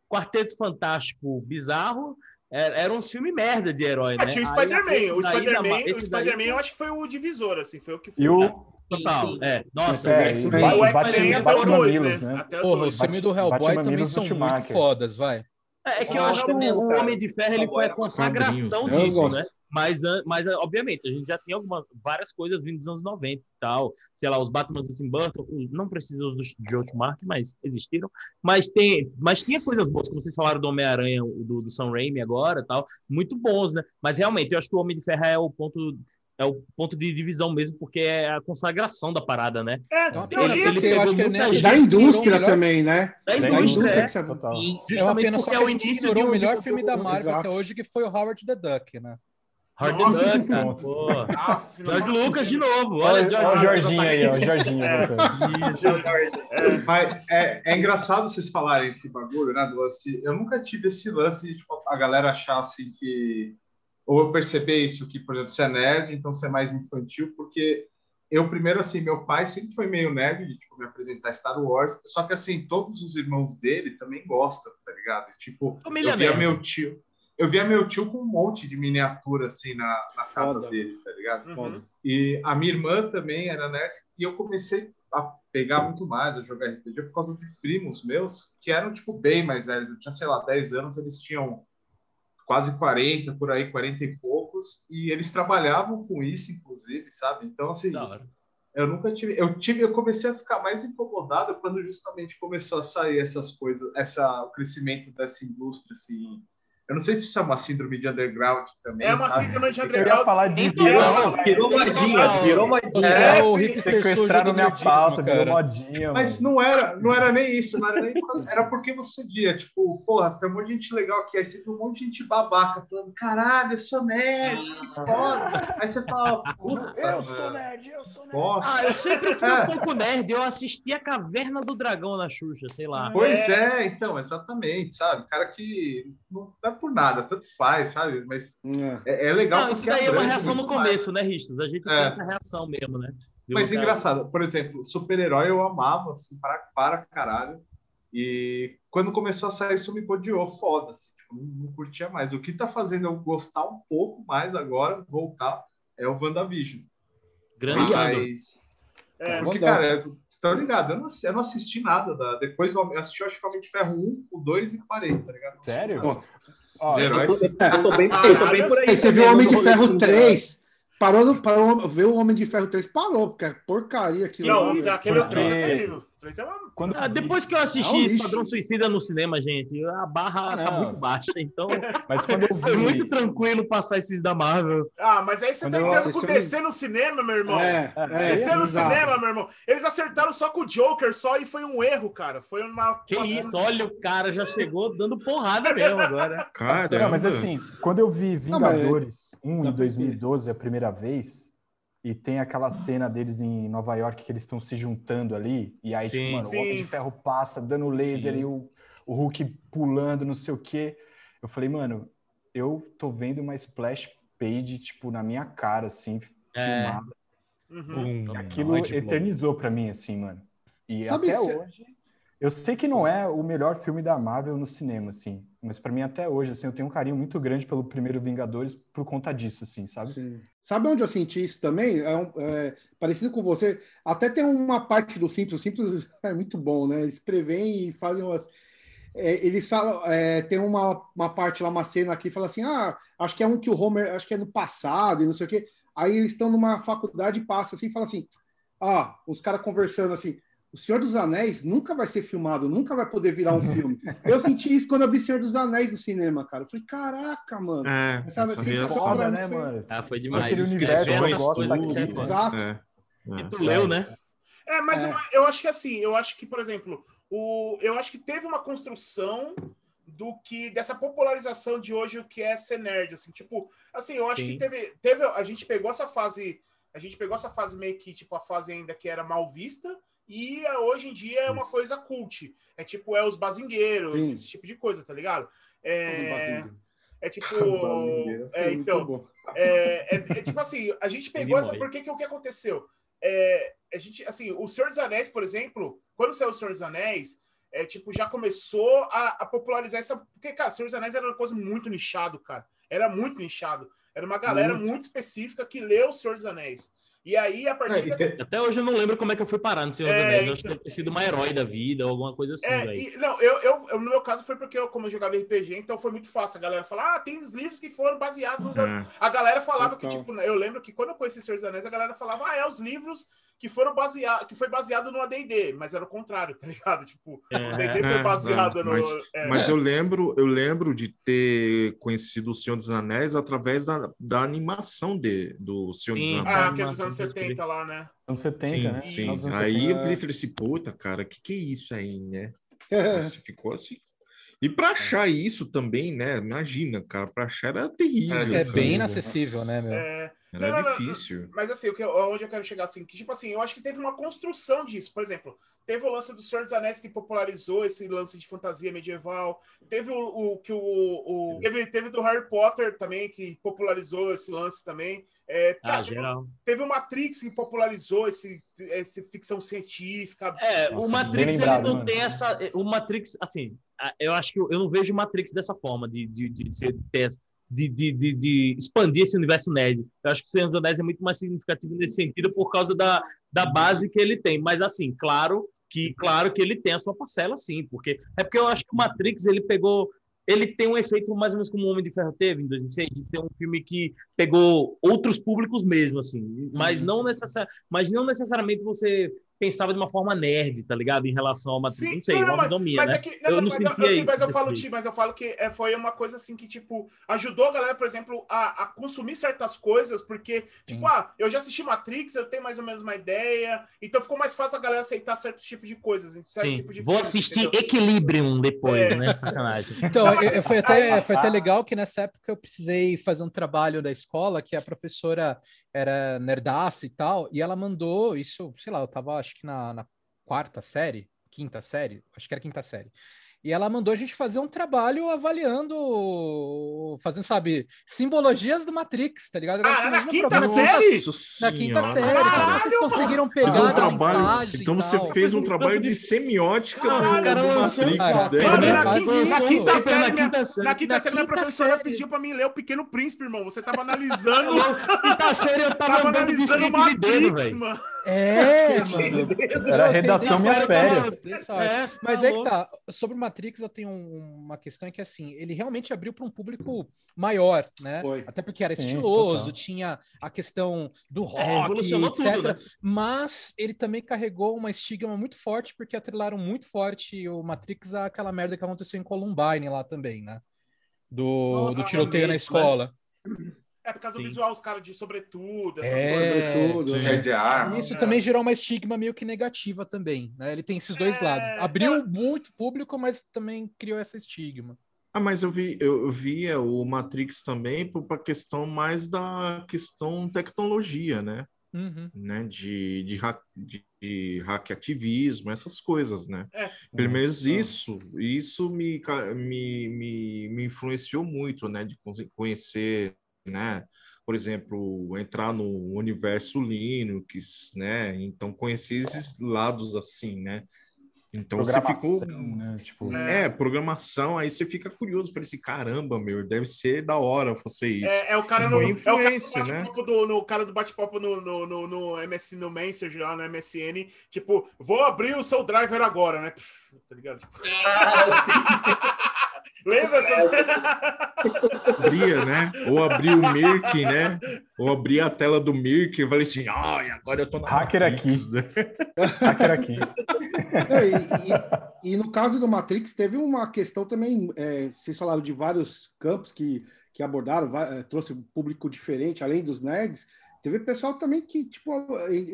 Quarteto Fantástico Bizarro, era um filme merda de herói, né? Tinha o Spider-Man, o Spider-Man, o Spider-Man eu acho que foi o divisor, assim, foi o que foi. E o... Total, é. Nossa, é, o X-Men até o dois, né? Até o dois. Os filmes do Hellboy também são muito fodas, vai. É que eu acho que o Homem de Ferro ele foi a consagração disso, né? Mas, mas obviamente, a gente já tem algumas, várias coisas vindo dos anos noventa e tal. Sei lá, os Batman do Tim Burton, não precisam de Housemark, mas existiram. Mas, tem, mas tinha coisas boas, como vocês falaram do Homem-Aranha, do, do Sam Raimi agora e tal. Muito bons, né? Mas realmente, eu acho que o Homem de Ferro é o ponto... É o ponto de divisão mesmo, porque é a consagração da parada, né? É, então, ele, ele esse, eu acho que é da indústria também, né? Da indústria, é. Total. E, é uma pena só que é o indício de um o melhor filme, filme da Marvel exato. Até hoje, que foi o Howard the Duck, né? Howard the Duck, cara. Ah, George Lucas de novo. Olha, olha, olha o Jorginho aí, ó, o Jorginho. É. É. Mas é, é engraçado vocês falarem esse bagulho, né, do lance. Eu nunca tive esse lance de tipo, a galera achar assim que... Ou eu percebi isso, que, por exemplo, você é nerd, então você é mais infantil, porque eu, primeiro, assim, meu pai sempre foi meio nerd de, tipo, me apresentar Star Wars, só que, assim, todos os irmãos dele também gostam, tá ligado? Tipo, família eu via nerd. Meu tio... Eu via meu tio com um monte de miniatura, assim, na, na casa Foda. Dele, tá ligado? Uhum. E a minha irmã também era nerd, e eu comecei a pegar muito mais, a jogar R P G, por causa de primos meus, que eram, tipo, bem mais velhos. Eu tinha, sei lá, dez anos, eles tinham... quase quarenta, por aí, quarenta e poucos, e eles trabalhavam com isso, inclusive, sabe? Então, assim, eu nunca tive... Eu tive, eu comecei a ficar mais incomodado quando justamente começou a sair essas coisas, essa, o crescimento dessa indústria, assim... Eu não sei se isso é uma síndrome de underground também. É uma sabe? Síndrome de underground. Falar de virou, virou modinha. Virou modinha. É, é, o hipster sequestraram minha pauta, virou modinha. Mas não era, não era nem isso. Não era, nem, era porque você via, tipo, porra, tem um monte de gente legal aqui. Aí você viu um monte de gente babaca falando, caralho, eu sou nerd, que foda. Aí você fala, puta. Eu sou nerd, eu sou nerd. Nossa. Ah, eu sempre fui é. um pouco nerd. Eu assisti a Caverna do Dragão na Xuxa, sei lá. Pois é, é então, exatamente, sabe? Cara que... Não, por nada, tanto faz, sabe? Mas é, é legal... Não, isso daí é uma reação no começo, mais. Né, Ríssos? A gente é. tem essa reação mesmo, né? Viu, mas cara? Engraçado, por exemplo, super-herói eu amava, assim, para, para caralho, e quando começou a sair isso me podiou, foda, assim, tipo, não, não curtia mais. O que tá fazendo eu gostar um pouco mais agora, voltar, é o WandaVision. Grande mas... É, porque, mandar. Cara, vocês estão ligados, eu, eu não assisti nada, da... depois eu assisti, eu acho que o Homem de Ferro um, o dois e parei, tá ligado? Sério? Nossa. Oh, eu, sou, eu, tô bem, eu tô bem por aí. Aí você viu o Homem de Ferro três, parou, no, parou, viu o Homem de Ferro três, parou, porque porcaria aquilo. Não, lá, aquele é três é terrível. É uma... Quando... ah, depois que eu assisti não, Esquadrão Suicida no cinema, gente, a barra não. tá muito baixa, então mas quando eu vi... foi muito tranquilo passar esses da Marvel. Ah, mas aí você quando tá entrando eu... com o D C no cinema, meu irmão. É, é, D C é, no exato. Cinema, meu irmão. Eles acertaram só com o Joker, só, e foi um erro, cara. Foi uma... Que uma... isso, olha, o cara já chegou dando porrada mesmo agora. Cara, não, mas assim, quando eu vi Vingadores um em dois mil e doze, a primeira vez... E tem aquela cena deles em Nova York que eles estão se juntando ali. E aí, sim, tipo, mano, sim. o Homem de Ferro passa, dando laser sim. e o, o Hulk pulando, não sei o quê. Eu falei, mano, eu tô vendo uma splash page, tipo, na minha cara, assim, é. filmada. Uhum. E aquilo Muito eternizou bom. Pra mim, assim, mano. E Sabe até se... hoje... Eu sei que não é o melhor filme da Marvel no cinema, assim. Mas pra mim, até hoje, assim, eu tenho um carinho muito grande pelo primeiro Vingadores por conta disso, assim, sabe? Sim. Sabe onde eu senti isso também? É um, é, parecido com você. Até tem uma parte do Simples. O Simples é muito bom, né? Eles preveem e fazem umas... É, eles falam... É, tem uma, uma parte lá, uma cena aqui, fala assim, ah, acho que é um que o Homer... Acho que é no passado e não sei o quê. Aí eles estão numa faculdade e passam assim e falam assim, ah, os caras conversando assim... O Senhor dos Anéis nunca vai ser filmado, nunca vai poder virar um filme. Eu senti isso quando eu vi Senhor dos Anéis no cinema, cara. Eu falei, caraca, mano. É, sabe, essa assim, foda, né, foi... mano? Ah, foi demais. Aquele universo, eu gosto daquele. Exato. É. É. E tu leu, né? É, mas é. Eu, eu acho que assim, eu acho que, por exemplo, o, eu acho que teve uma construção do que, dessa popularização de hoje, o que é ser nerd, assim. Tipo, assim, eu acho Sim. que teve, teve... A gente pegou essa fase... A gente pegou essa fase meio que, tipo, a fase ainda que era mal vista... E hoje em dia é uma coisa cult. É tipo, é os bazingueiros, sim. esse tipo de coisa, tá ligado? É, é tipo... é, então, é, é, é tipo assim, a gente pegou essa... Por que que o que aconteceu? É, a gente, assim, o Senhor dos Anéis, por exemplo, quando saiu o Senhor dos Anéis, é, tipo, já começou a, a popularizar essa... Porque, cara, o Senhor dos Anéis era uma coisa muito nichado, cara. Era muito nichado. Era uma galera muito, muito específica que leu o Senhor dos Anéis. E aí, a partir é, da... Até hoje eu não lembro como é que eu fui parar no Senhor dos Anéis. É, eu acho que deve ter sido uma herói da vida ou alguma coisa assim. É, e, não, eu, eu, no meu caso foi porque eu, como eu jogava R P G, então foi muito fácil. A galera fala, ah, tem os livros que foram baseados... No... Uhum. A galera falava então... que, tipo... Eu lembro que quando eu conheci o Senhor dos Anéis, a galera falava, ah, é os livros que foram baseados... Que foi baseado no A D e D, mas era o contrário, tá ligado? Tipo, é, o A D e D foi baseado é, não, no... Mas, é, mas eu, lembro, eu lembro de ter conhecido o Senhor dos Anéis através da, da animação de, do Senhor sim. dos Anéis. Ah, que é dos anos setenta lá, né? Anos setenta, sim, né? Sim, sim. Aí eu falei assim, puta, cara, que que é isso aí, né? É. Ficou assim. E pra achar isso também, né? Imagina, cara, pra achar era terrível. É, é bem inacessível, né, meu? É... Não, era não, difícil. Não, mas assim, o que, onde eu quero chegar, assim, que tipo assim, eu acho que teve uma construção disso. Por exemplo, teve o lance do Senhor dos Anéis que popularizou esse lance de fantasia medieval. Teve o, o que o... o teve, teve do Harry Potter também, que popularizou esse lance também. É, tá, ah, teve, teve o Matrix que popularizou esse, esse ficção científica. É, nossa, o Matrix lembrado, ele não mano. tem essa... O Matrix, assim, eu acho que eu, eu não vejo o Matrix dessa forma, de, de, de ser testa. De, de, de, de expandir esse universo nerd. Eu acho que o Senhor dos Anéis é muito mais significativo nesse sentido por causa da, da base que ele tem. Mas, assim, claro que, claro que ele tem a sua parcela, sim. Porque, é porque eu acho que o Matrix, ele pegou... Ele tem um efeito mais ou menos como o Homem de Ferro teve em dois mil e seis. Isso é um filme que pegou outros públicos mesmo, assim. Mas, uhum. não, necessari- mas não necessariamente você... pensava de uma forma nerd, tá ligado? Em relação a uma... Sim, não sei, não, não, uma visão minha, mas né? É que, não, eu não, mas, eu, sim, mas eu falo, ti, mas eu falo que é, foi uma coisa assim que, tipo, ajudou a galera, por exemplo, a, a consumir certas coisas, porque, tipo, hum. ah, eu já assisti Matrix, eu tenho mais ou menos uma ideia, então ficou mais fácil a galera aceitar certo tipo de coisas, certo sim. tipo de Vou filme, assistir entendeu? Equilibrium depois, é. né? Sacanagem. Então, não, mas, eu, foi, até, aí, foi até legal que nessa época eu precisei fazer um trabalho da escola, que a professora era nerdaça e tal, e ela mandou isso, sei lá, eu tava, acho que na, na quarta série, quinta série, acho que era quinta série, e ela mandou a gente fazer um trabalho avaliando, fazendo, sabe, simbologias do Matrix, tá ligado? Ah, assim, na, quinta na quinta série? Na quinta série, como vocês conseguiram pegar um a trabalho, mensagem Então você fez um trabalho de semiótica caralho, do, do Matrix, cara, né? Mano, na, quinta, na, quinta série, na, quinta, minha, na quinta série, minha professora série. pediu pra mim ler O Pequeno Príncipe, irmão, você tava analisando... quinta série eu tava, tava analisando o Matrix, mano. É, mano. Era a redação minhas férias. É, mas é que tá, sobre o Matrix eu tenho um, uma questão é que assim, ele realmente abriu para um público maior, né? Foi. Até porque era estiloso, Sim, tinha a questão do rock, é, etcétera. Tudo, né? Mas ele também carregou uma estigma muito forte, porque atrelaram muito forte o Matrix àquela merda que aconteceu em Columbine lá também, né? Do, do tiroteio na escola. Né? É, por causa Sim. do visual, os caras de sobretudo, essas é, coisas. Sobretudo, é. de arma. Isso é. também gerou uma estigma meio que negativa também, né? Ele tem esses dois é, lados. Abriu é. muito público, mas também criou essa estigma. Ah, mas eu vi, eu via o Matrix também para questão mais da questão tecnologia, né? Uhum. né? De, de, ha- de, de hackativismo, essas coisas, né? É. Pelo menos isso, isso me, me, me, me influenciou muito, né? De conhecer... Né? Por exemplo, entrar no universo Linux, né? Então conhecer esses lados assim, né? Então você ficou, né? Tipo... é programação, aí você fica curioso, fala assim, caramba, meu, deve ser da hora fazer isso. É, é o cara no, é o cara do bate-papo, né? do, no cara do bate-papo no no no, no M S N, no Messenger lá no M S N, tipo, vou abrir o seu driver agora, né? Puxa, tá ligado? Lembra? Abria, né? Ou abria o Mirk, né? Ou abria a tela do Mirk e falei assim, ai, agora eu tô na Hacker Matrix. aqui. Hacker aqui. E, e, e no caso do Matrix, teve uma questão também, é, vocês falaram de vários campos que, que abordaram, vai, trouxe um público diferente, além dos nerds, teve pessoal também que, tipo,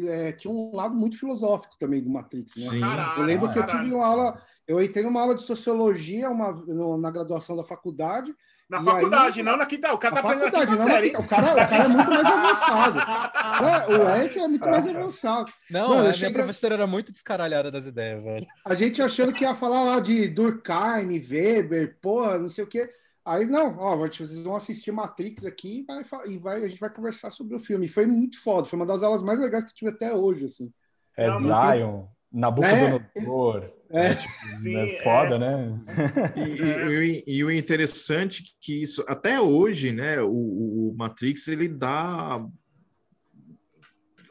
é, tinha um lado muito filosófico também do Matrix, né? Sim. Caralho, eu lembro que caralho. eu tive uma aula... Eu entrei numa aula de sociologia uma, no, na graduação da faculdade. Na faculdade, aí, não na quinta. O cara tá aprendendo na quinta série. O cara, o cara é muito mais avançado. O Eric é muito mais avançado. Não, mano, a minha cheguei... professora era muito descaralhada das ideias, velho. A gente achando que ia falar lá de Durkheim, Weber, porra, não sei o quê. Aí, não, ó, vocês vão assistir Matrix aqui e, vai, e vai, a gente vai conversar sobre o filme. E foi muito foda. Foi uma das aulas mais legais que eu tive até hoje, assim. É não, Zion, Nabucodonosor... É... É, tipo, Sim, né? foda, é. né? E, e, e o interessante é que isso, até hoje, né, o, o Matrix, ele dá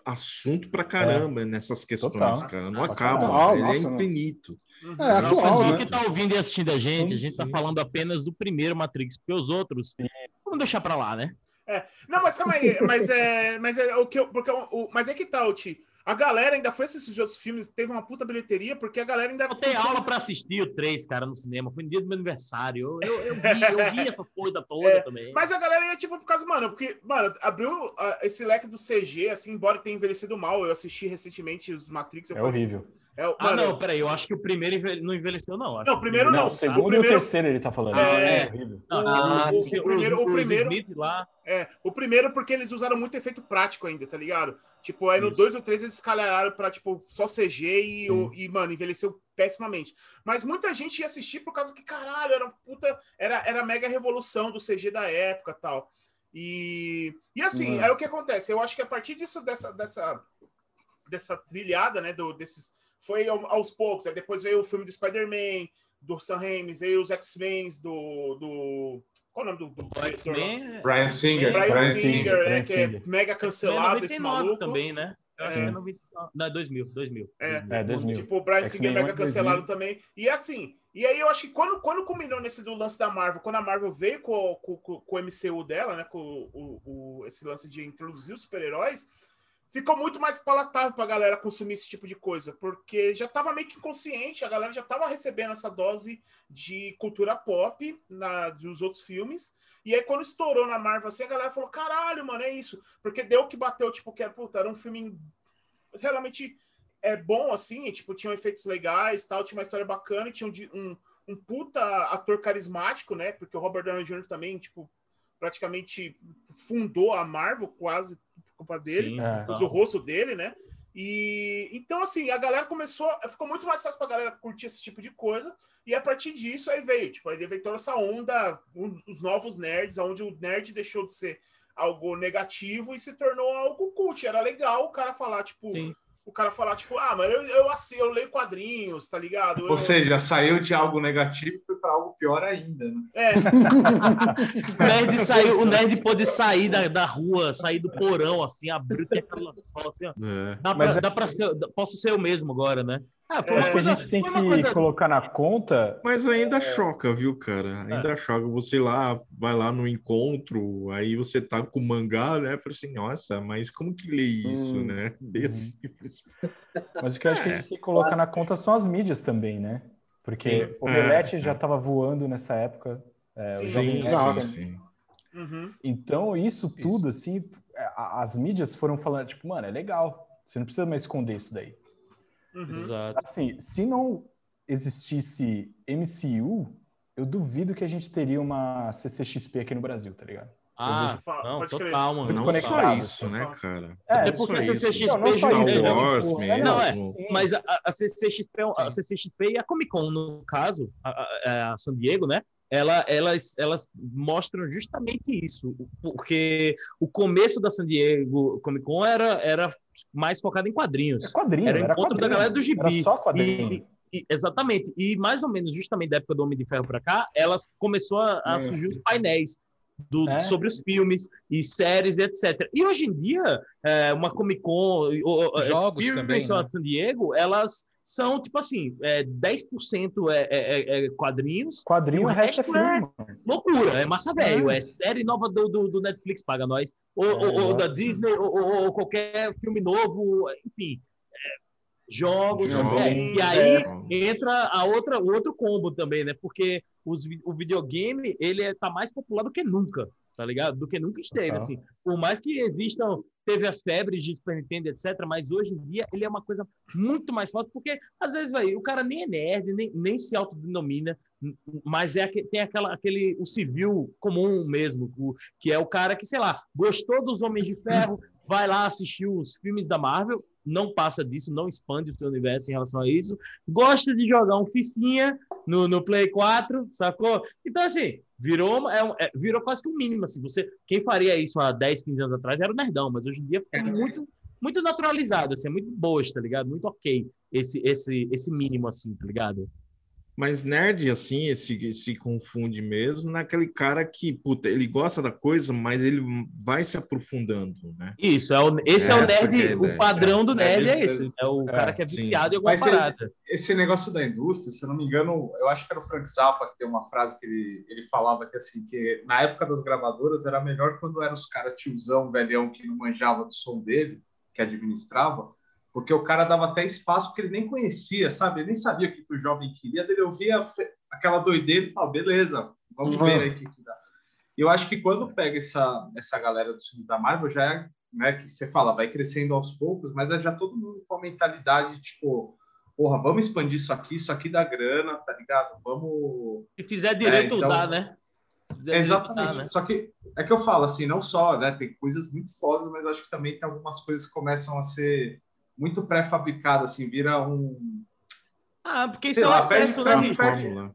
assunto pra caramba é. nessas questões, total. cara. Não ah, acaba, total, ele nossa, é infinito. Não. É, não, atual, né? Que tá ouvindo e assistindo a gente, a gente tá falando apenas do primeiro Matrix, porque os outros, é, vamos deixar pra lá, né? É. Não, mas calma aí, mas é, mas é o que eu, porque o, mas é que tal, Ti? A galera ainda foi assistir os filmes, teve uma puta bilheteria, porque a galera ainda... Eu tenho aula pra assistir o três, cara, no cinema. Foi no dia do meu aniversário. Eu, eu, eu, vi, eu vi essas coisas todas é, também. Mas a galera ia, tipo, por causa... Mano, porque, mano, abriu uh, esse leque do C G, assim, embora tenha envelhecido mal. Eu assisti recentemente os Matrix. Eu é falei, horrível. É, mano, ah, não, peraí. Eu acho que o primeiro envelhe... não envelheceu, não. Acho não, o primeiro não. não. O segundo o primeiro... e o terceiro ele tá falando. É, é horrível. Não, ah, o, o, o, o primeiro... O primeiro... lá... É, o primeiro porque eles usaram muito efeito prático ainda, tá ligado? Tipo, aí no dois ou três eles escalharam pra, tipo, só C G e, o, e, mano, envelheceu pessimamente. Mas muita gente ia assistir por causa que, caralho, era puta... Era, era mega revolução do C G da época e tal. E, e assim, hum. aí o que acontece? Eu acho que a partir disso, dessa... dessa, dessa trilhada, né, do, desses... Foi aos poucos. Aí depois veio o filme do Spider-Man, do Sam Raimi, veio os X-Men do... do... Qual é o nome do... do Bryan Singer. Bryan Singer, né? Que é mega cancelado esse maluco. Também, né? É. Não, dois mil. É, é dois mil. Tipo, o Bryan Singer mega cancelado também. E assim... E aí eu acho que quando, quando culminou nesse do lance da Marvel, quando a Marvel veio com, com, com o M C U dela, né? Com o, o, esse lance de introduzir os super-heróis... Ficou muito mais palatável pra galera consumir esse tipo de coisa, porque já tava meio que inconsciente, a galera já tava recebendo essa dose de cultura pop na, dos outros filmes, e aí quando estourou na Marvel assim, a galera falou, caralho, mano, é isso, porque deu que bateu, tipo, que era, puta, era um filme realmente é, bom, assim, e, tipo, tinha efeitos legais, tal, tinha uma história bacana, e tinha um, um, um puta ator carismático, né, porque o Robert Downey Júnior também, tipo, praticamente fundou a Marvel, quase, culpa dele, sim, é, o rosto dele, né? E então, assim, a galera começou, ficou muito mais fácil pra galera curtir esse tipo de coisa, e a partir disso aí veio, tipo, aí veio toda essa onda, um, os novos nerds, onde o nerd deixou de ser algo negativo e se tornou algo cult. Era legal o cara falar, tipo, sim. o cara falar, tipo, ah, mas eu, eu, assim, eu leio quadrinhos, tá ligado? Ou eu... seja, saiu de algo negativo e foi pra algo pior ainda, né? É. o, nerd saiu, o nerd pôde sair da, da rua, sair do porão, assim, abrir aquela fala assim, ó. É. Dá pra, é... dá pra ser, posso ser eu mesmo agora, né? Ah, foi uma é, coisa, a gente tem que coisa... colocar na conta. Mas ainda é... choca, viu, cara? Ainda é. choca. Você lá, vai lá no encontro, aí você tá com o mangá, né? Fala assim, nossa, mas como que lê isso, hum, né? Desse... Hum. Mas o que eu acho é. que a gente tem que colocar nossa. na conta são as mídias também, né? Porque sim. o Belete é. já tava voando nessa época. É, sim, sim, sim. Uhum. Então, isso tudo, isso. assim, as mídias foram falando, tipo, mano, é legal. Você não precisa mais esconder isso daí. Uhum. Exato. Assim, se não existisse M C U, eu duvido que a gente teria uma C C X P aqui no Brasil, tá ligado? Ah, não, não total, mano. Não só isso, né, cara? É, até porque a C C X P... Star Wars mesmo. Mas a C C X P e a Comic Con, no caso, a, a San Diego, né? Ela, elas, elas mostram justamente isso, porque o começo da San Diego Comic Con era, era mais focado em quadrinhos. É quadrinho, era, era encontro quadrinho, da galera do gibi. Era só quadrinho. E, e, exatamente. E mais ou menos justamente da época do Homem de Ferro para cá, elas começou a, a é. surgir os painéis do, é. sobre os filmes e séries, etcétera. E hoje em dia, é, uma Comic Con, jogos Experience também, né? A San Diego, elas... são, tipo assim, é, dez por cento é, é, é quadrinhos. Quadrinho, o resto é, filme, é loucura, é massa velho, é. é série nova do, do, do Netflix, paga nós, ou, é, ou, ou da Disney, ou, ou qualquer filme novo, enfim, é, jogos. Jogo. É, e aí entra a outra, o outro combo também, né? Porque os, o videogame, ele tá mais popular do que nunca, tá ligado? Do que nunca esteve, uhum. assim. Por mais que existam... teve as febres de Super Nintendo, etcétera, mas hoje em dia ele é uma coisa muito mais forte, porque às vezes, velho, o cara nem é nerd, nem, nem se autodenomina, mas é, tem aquela, aquele, o civil comum mesmo, o, que é o cara que, sei lá, gostou dos Homens de Ferro, vai lá assistir os filmes da Marvel, não passa disso, não expande o seu universo em relação a isso, gosta de jogar um fifinha no, no Play quatro, sacou? Então, assim, virou, é, é, virou quase que o um mínimo. Assim, você, quem faria isso há dez, quinze anos atrás era o nerdão, mas hoje em dia é muito, muito naturalizado, assim, é muito bosta, tá ligado? Muito ok esse, esse, esse mínimo, assim, tá ligado? Mas nerd, assim, esse, se confunde mesmo naquele cara que, puta, ele gosta da coisa, mas ele vai se aprofundando, né? Isso, é o, esse é, é o nerd, é o padrão é. do nerd é esse, é o é, cara que é viciado em alguma mas parada. Esse, esse negócio da indústria, se eu não me engano, eu acho que era o Frank Zappa que tem uma frase que ele, ele falava que, assim, que na época das gravadoras era melhor quando eram os caras tiozão, velhão, que não manjava do som dele, que administrava, porque o cara dava até espaço que ele nem conhecia, sabe? Ele nem sabia o que, que o jovem queria, dele ouvia aquela doideira e falava, beleza, vamos uhum. ver aí o que, que dá. Eu acho que quando pega essa, essa galera dos filmes da Marvel, já é, né, que você fala, vai crescendo aos poucos, mas é já todo mundo com a mentalidade, tipo, porra, vamos expandir isso aqui, isso aqui dá grana, tá ligado? Vamos... Se fizer direito, é, então... dá, né? Exatamente, usar, né? Só que é que eu falo assim, não só, né, tem coisas muito fodas, mas acho que também tem algumas coisas que começam a ser muito pré-fabricadas, assim, vira um... Ah, porque isso é um acesso, né?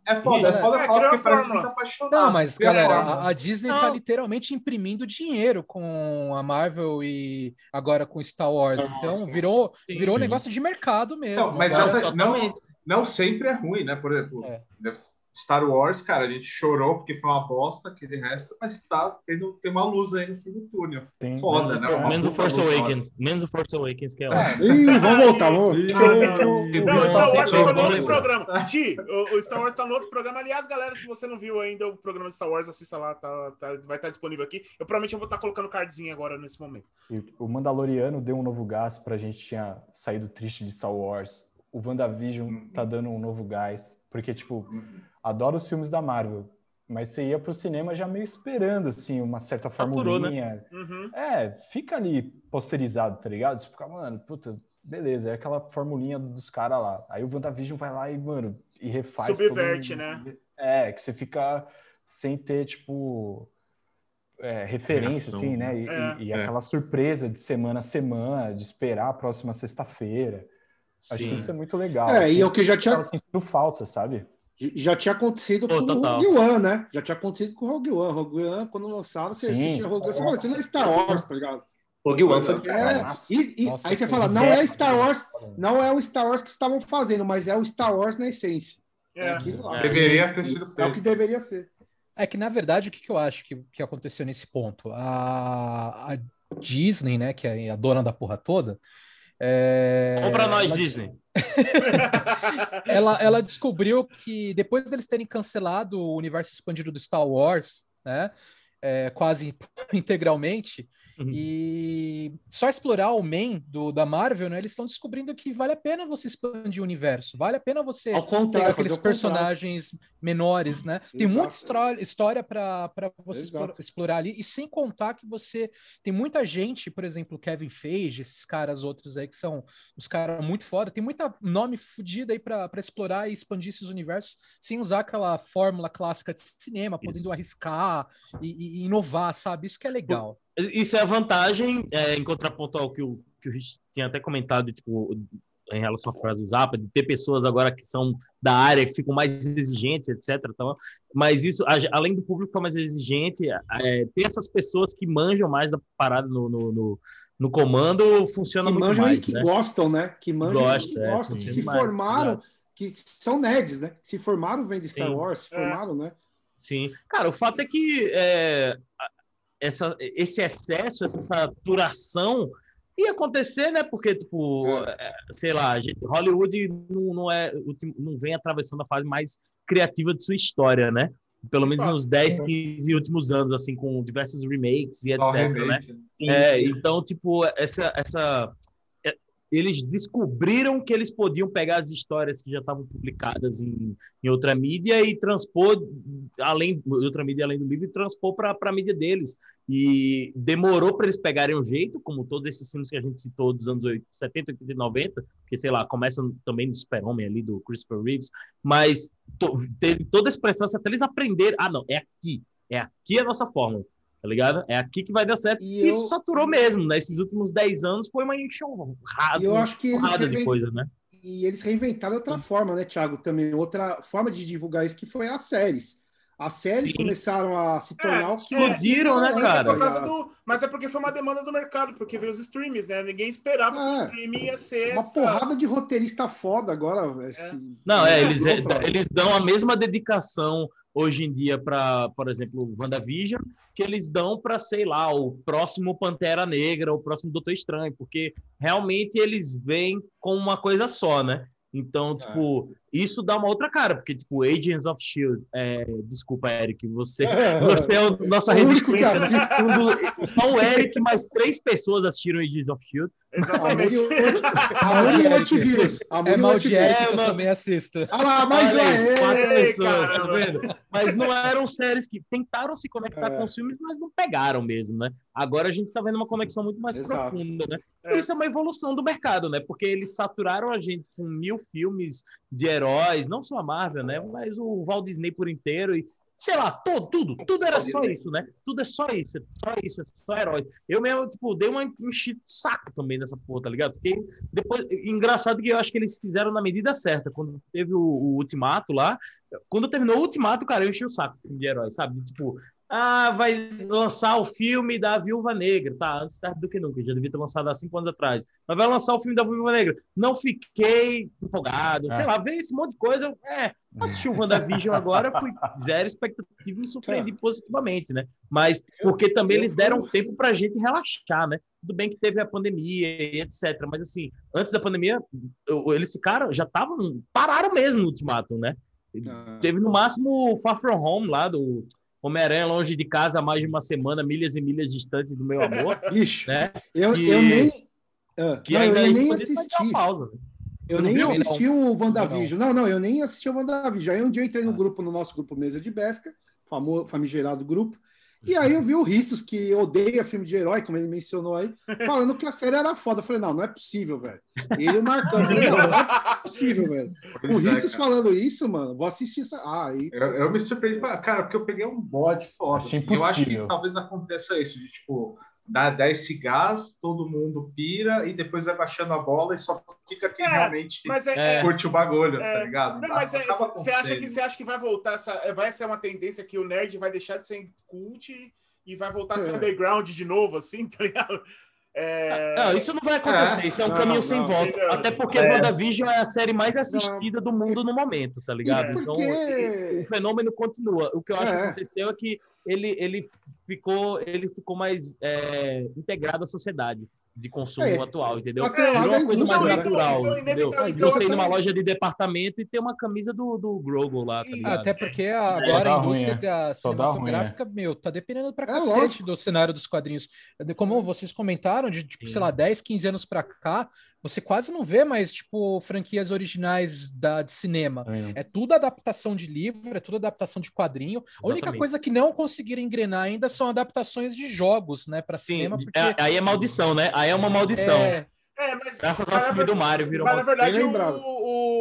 É foda, é foda falar porque parece que tá apaixonado. Não, mas, galera, a, a Disney não. tá literalmente imprimindo dinheiro com a Marvel e agora com Star Wars, ah, então virou, sim, virou sim. um negócio de mercado mesmo. Não, mas agora, já, não, não sempre é ruim, né, por exemplo... É. Star Wars, cara, a gente chorou porque foi uma bosta aquele resto, mas tá tendo, tem uma luz aí no fim do túnel. Tem, foda, menos, né? Menos o Force Awakens. Menos o Force Awakens, que é lá. É. Ih, vamos voltar, vamos. Não, o Star Wars tá no outro programa. Ti, o Star Wars tá no outro programa. Aliás, galera, se você não viu ainda o programa de Star Wars, assista lá, tá, tá, vai estar disponível aqui. Eu provavelmente eu vou estar colocando cardzinho agora nesse momento. E o Mandaloriano deu um novo gás pra gente, tinha saído triste de Star Wars. O WandaVision hum. tá dando um novo gás. Porque, tipo, adoro os filmes da Marvel, mas você ia pro cinema já meio esperando, assim, uma certa formulinha. Né? Uhum. É, fica ali posterizado, tá ligado? Você fica, mano, puta, beleza, é aquela formulinha dos caras lá. Aí o WandaVision vai lá e, mano, e refaz. Subverte, todo mundo, né? É, que você fica sem ter, tipo, é, referência, reação, assim, né? E, é. e, e é. aquela surpresa de semana a semana, de esperar a próxima sexta-feira. Acho Sim. que isso é muito legal. É, assim, e é o que já tinha... sentindo falta, sabe? Já tinha acontecido oh, com o Rogue One, né? Já tinha acontecido com o Rogue One. Rogue One, quando lançaram, você Sim. assistia Rogue One, você fala, você não é Star Wars, tá ligado? Rogue One foi... É, e, e, Nossa, aí você fala, não é Star Wars, não é o Star Wars que estavam fazendo, mas é o Star Wars na essência. É, é aquilo lá. Deveria ter sido feito. É o que deveria ser. É que, na verdade, o que eu acho que, que aconteceu nesse ponto? A, a Disney, né, que é a dona da porra toda, É... Compra nós, ela... Disney. ela, ela descobriu que depois deles terem cancelado o universo expandido do Star Wars, né, é, quase integralmente, uhum. e só explorar o main do, da Marvel, né, eles estão descobrindo que vale a pena você expandir o universo, vale a pena você pegar aqueles personagens contrário. menores, né? Tem Exato. muita história, história para você explorar, explorar ali, e sem contar que você tem muita gente, por exemplo, Kevin Feige, esses caras outros aí que são uns caras muito foda, tem muita nome fodido aí para explorar e expandir esses universos sem usar aquela fórmula clássica de cinema, Isso. podendo arriscar e, e inovar, sabe? Isso que é legal. Isso é a vantagem, é, em contraponto ao que o, que o Rich tinha até comentado, tipo, em relação à frase do Zappa, de ter pessoas agora que são da área, que ficam mais exigentes, etcétera. Então, mas isso, além do público que é mais exigente, é, ter essas pessoas que manjam mais da parada no, no, no, no comando funciona que muito manjam mais. E que né? gostam, né? Que manjam Gosta, e que é, gostam, que se mais, formaram, claro. que são nerds, né? Se formaram vendo Star Sim. Wars, se formaram, é. né? Sim. Cara, o fato é que... É... Essa, esse excesso, essa saturação ia acontecer, né? Porque, tipo, é. sei lá, Hollywood não, não, é, não vem atravessando a fase mais criativa de sua história, né? Pelo menos nos dez, quinze últimos anos, assim, com diversos remakes e etcétera, oh, remake. né? É, então, tipo, essa, essa... eles descobriram que eles podiam pegar as histórias que já estavam publicadas em, em outra mídia e transpor, além, outra mídia além do livro, e transpor para a mídia deles. E demorou para eles pegarem um jeito, como todos esses filmes que a gente citou dos anos setenta, oitenta e noventa, que, sei lá, começa também no Super-Homem ali, do Christopher Reeves, mas to, teve todo esse processo até eles aprenderem, ah, não, é aqui, é aqui a nossa fórmula, tá ligado? É aqui que vai dar certo. E Isso eu... saturou mesmo, né? Esses últimos dez anos foi uma enxurrada, eu acho que eles reinvent... de coisa, né? E eles reinventaram outra forma, né, Thiago? Também outra forma de divulgar isso que foi as séries. As séries Sim. começaram a se tornar é, o que... Explodiram, é, né, mas cara? É por causa do, mas é porque foi uma demanda do mercado, porque veio os streams, né? Ninguém esperava é, que o streaming ia ser... Uma essa... porrada de roteirista foda agora. É. Esse... Não, é, eles, é, eles dão a mesma dedicação hoje em dia para, por exemplo, WandaVision, que eles dão para, sei lá, o próximo Pantera Negra, o próximo Doutor Estranho, porque realmente eles vêm com uma coisa só, né? Então, tipo, é. isso dá uma outra cara, porque, tipo, Agents of Shield, é, desculpa, Eric, você, você é a nossa resistência. Do, só o Eric, mais três pessoas assistiram Agents of Shield. Exatamente. Amor e o antivírus. É mal de Eric, eu também assisto. Ah lá, mais aí, quatro pessoas, tá vendo? Mas não eram séries que tentaram se conectar é. com os filmes, mas não pegaram mesmo, né? Agora a gente tá vendo uma conexão muito mais Exato. profunda, né? É. Isso é uma evolução do mercado, né? Porque eles saturaram a gente com mil filmes de heróis, não só a Marvel, né? Mas o Walt Disney por inteiro e, sei lá, todo, tudo, tudo era só isso, né? Tudo é só isso, só isso, só heróis. Eu mesmo, tipo, dei uma enchi de saco também nessa porra, tá ligado? Porque depois, engraçado que eu acho que eles fizeram na medida certa, quando teve o, o Ultimato lá, quando terminou o Ultimato, cara, eu enchi o saco de heróis, sabe? Tipo... Ah, vai lançar o filme da Viúva Negra. Tá, antes tarde do que nunca. Já devia ter lançado há cinco anos atrás. Mas vai lançar o filme da Viúva Negra. Não fiquei empolgado. Ah. Sei lá, veio esse monte de coisa. É, assisti o WandaVision agora, fui zero expectativa e me surpreendi positivamente, né? Mas porque também eles deram tempo pra gente relaxar, né? Tudo bem que teve a pandemia e etcétera. Mas assim, antes da pandemia, eles ficaram, já estavam... Pararam mesmo no Ultimato, né? Ah. Teve no máximo o Far From Home lá do... Homem-Aranha longe de casa há mais de uma semana, milhas e milhas distante do meu amor. Ixi, né? eu, que, eu nem, uh, que não, ainda eu nem assisti. Pausa, né? Eu nem viu? assisti não. o WandaVision. Não. não, não, eu nem assisti o WandaVision. Aí um dia eu entrei no grupo, no nosso grupo Mesa de Beskar, famoso, famigerado grupo, e aí eu vi o Ríssos, que odeia filme de herói, como ele mencionou aí, falando que a série era foda. Eu falei, não, não é possível, velho. Ele marcando, falei, não, não é possível, velho. Pois o Ríssos é, falando isso, mano, vou assistir essa... Ah, e... eu, eu me surpreendi, cara, porque eu peguei um bode foda. Assim. Eu acho que talvez aconteça isso, de tipo, dá dez cigarros, todo mundo pira, e depois vai baixando a bola e só fica quem é, realmente é, é, curte o bagulho, é, tá ligado? Não, mas é, você, acha que, você acha que vai voltar, essa, vai ser uma tendência que o nerd vai deixar de ser cult e vai voltar é. a ser underground de novo, assim, tá ligado? É... Não, isso não vai acontecer, é. isso é um não, caminho não, sem não, volta. Não. Até porque é. a WandaVision é a série mais assistida do mundo no momento, tá ligado? Porque... Então o fenômeno continua. O que eu acho é. que aconteceu é que ele, ele, ficou, ele ficou mais é, integrado à sociedade de consumo é. atual, entendeu? É, é uma coisa mais natural. Você ir numa loja de departamento e ter uma camisa do, do Grogu lá, tá ligado? Até porque agora é, a indústria ruim, é. cinematográfica, ruim, é. meu, tá dependendo pra cacete é, do cenário dos quadrinhos. Como vocês comentaram, de, tipo, Sim. sei lá, dez, quinze anos pra cá, você quase não vê mais, tipo, franquias originais da, de cinema. É. é tudo adaptação de livro, é tudo adaptação de quadrinho. Exatamente. A única coisa que não conseguiram engrenar ainda são adaptações de jogos, né, pra Sim. cinema. Porque... É, aí é maldição, né? Aí é uma maldição. É, é mas... Graças ao filme do Mario virou Mas, na verdade, o,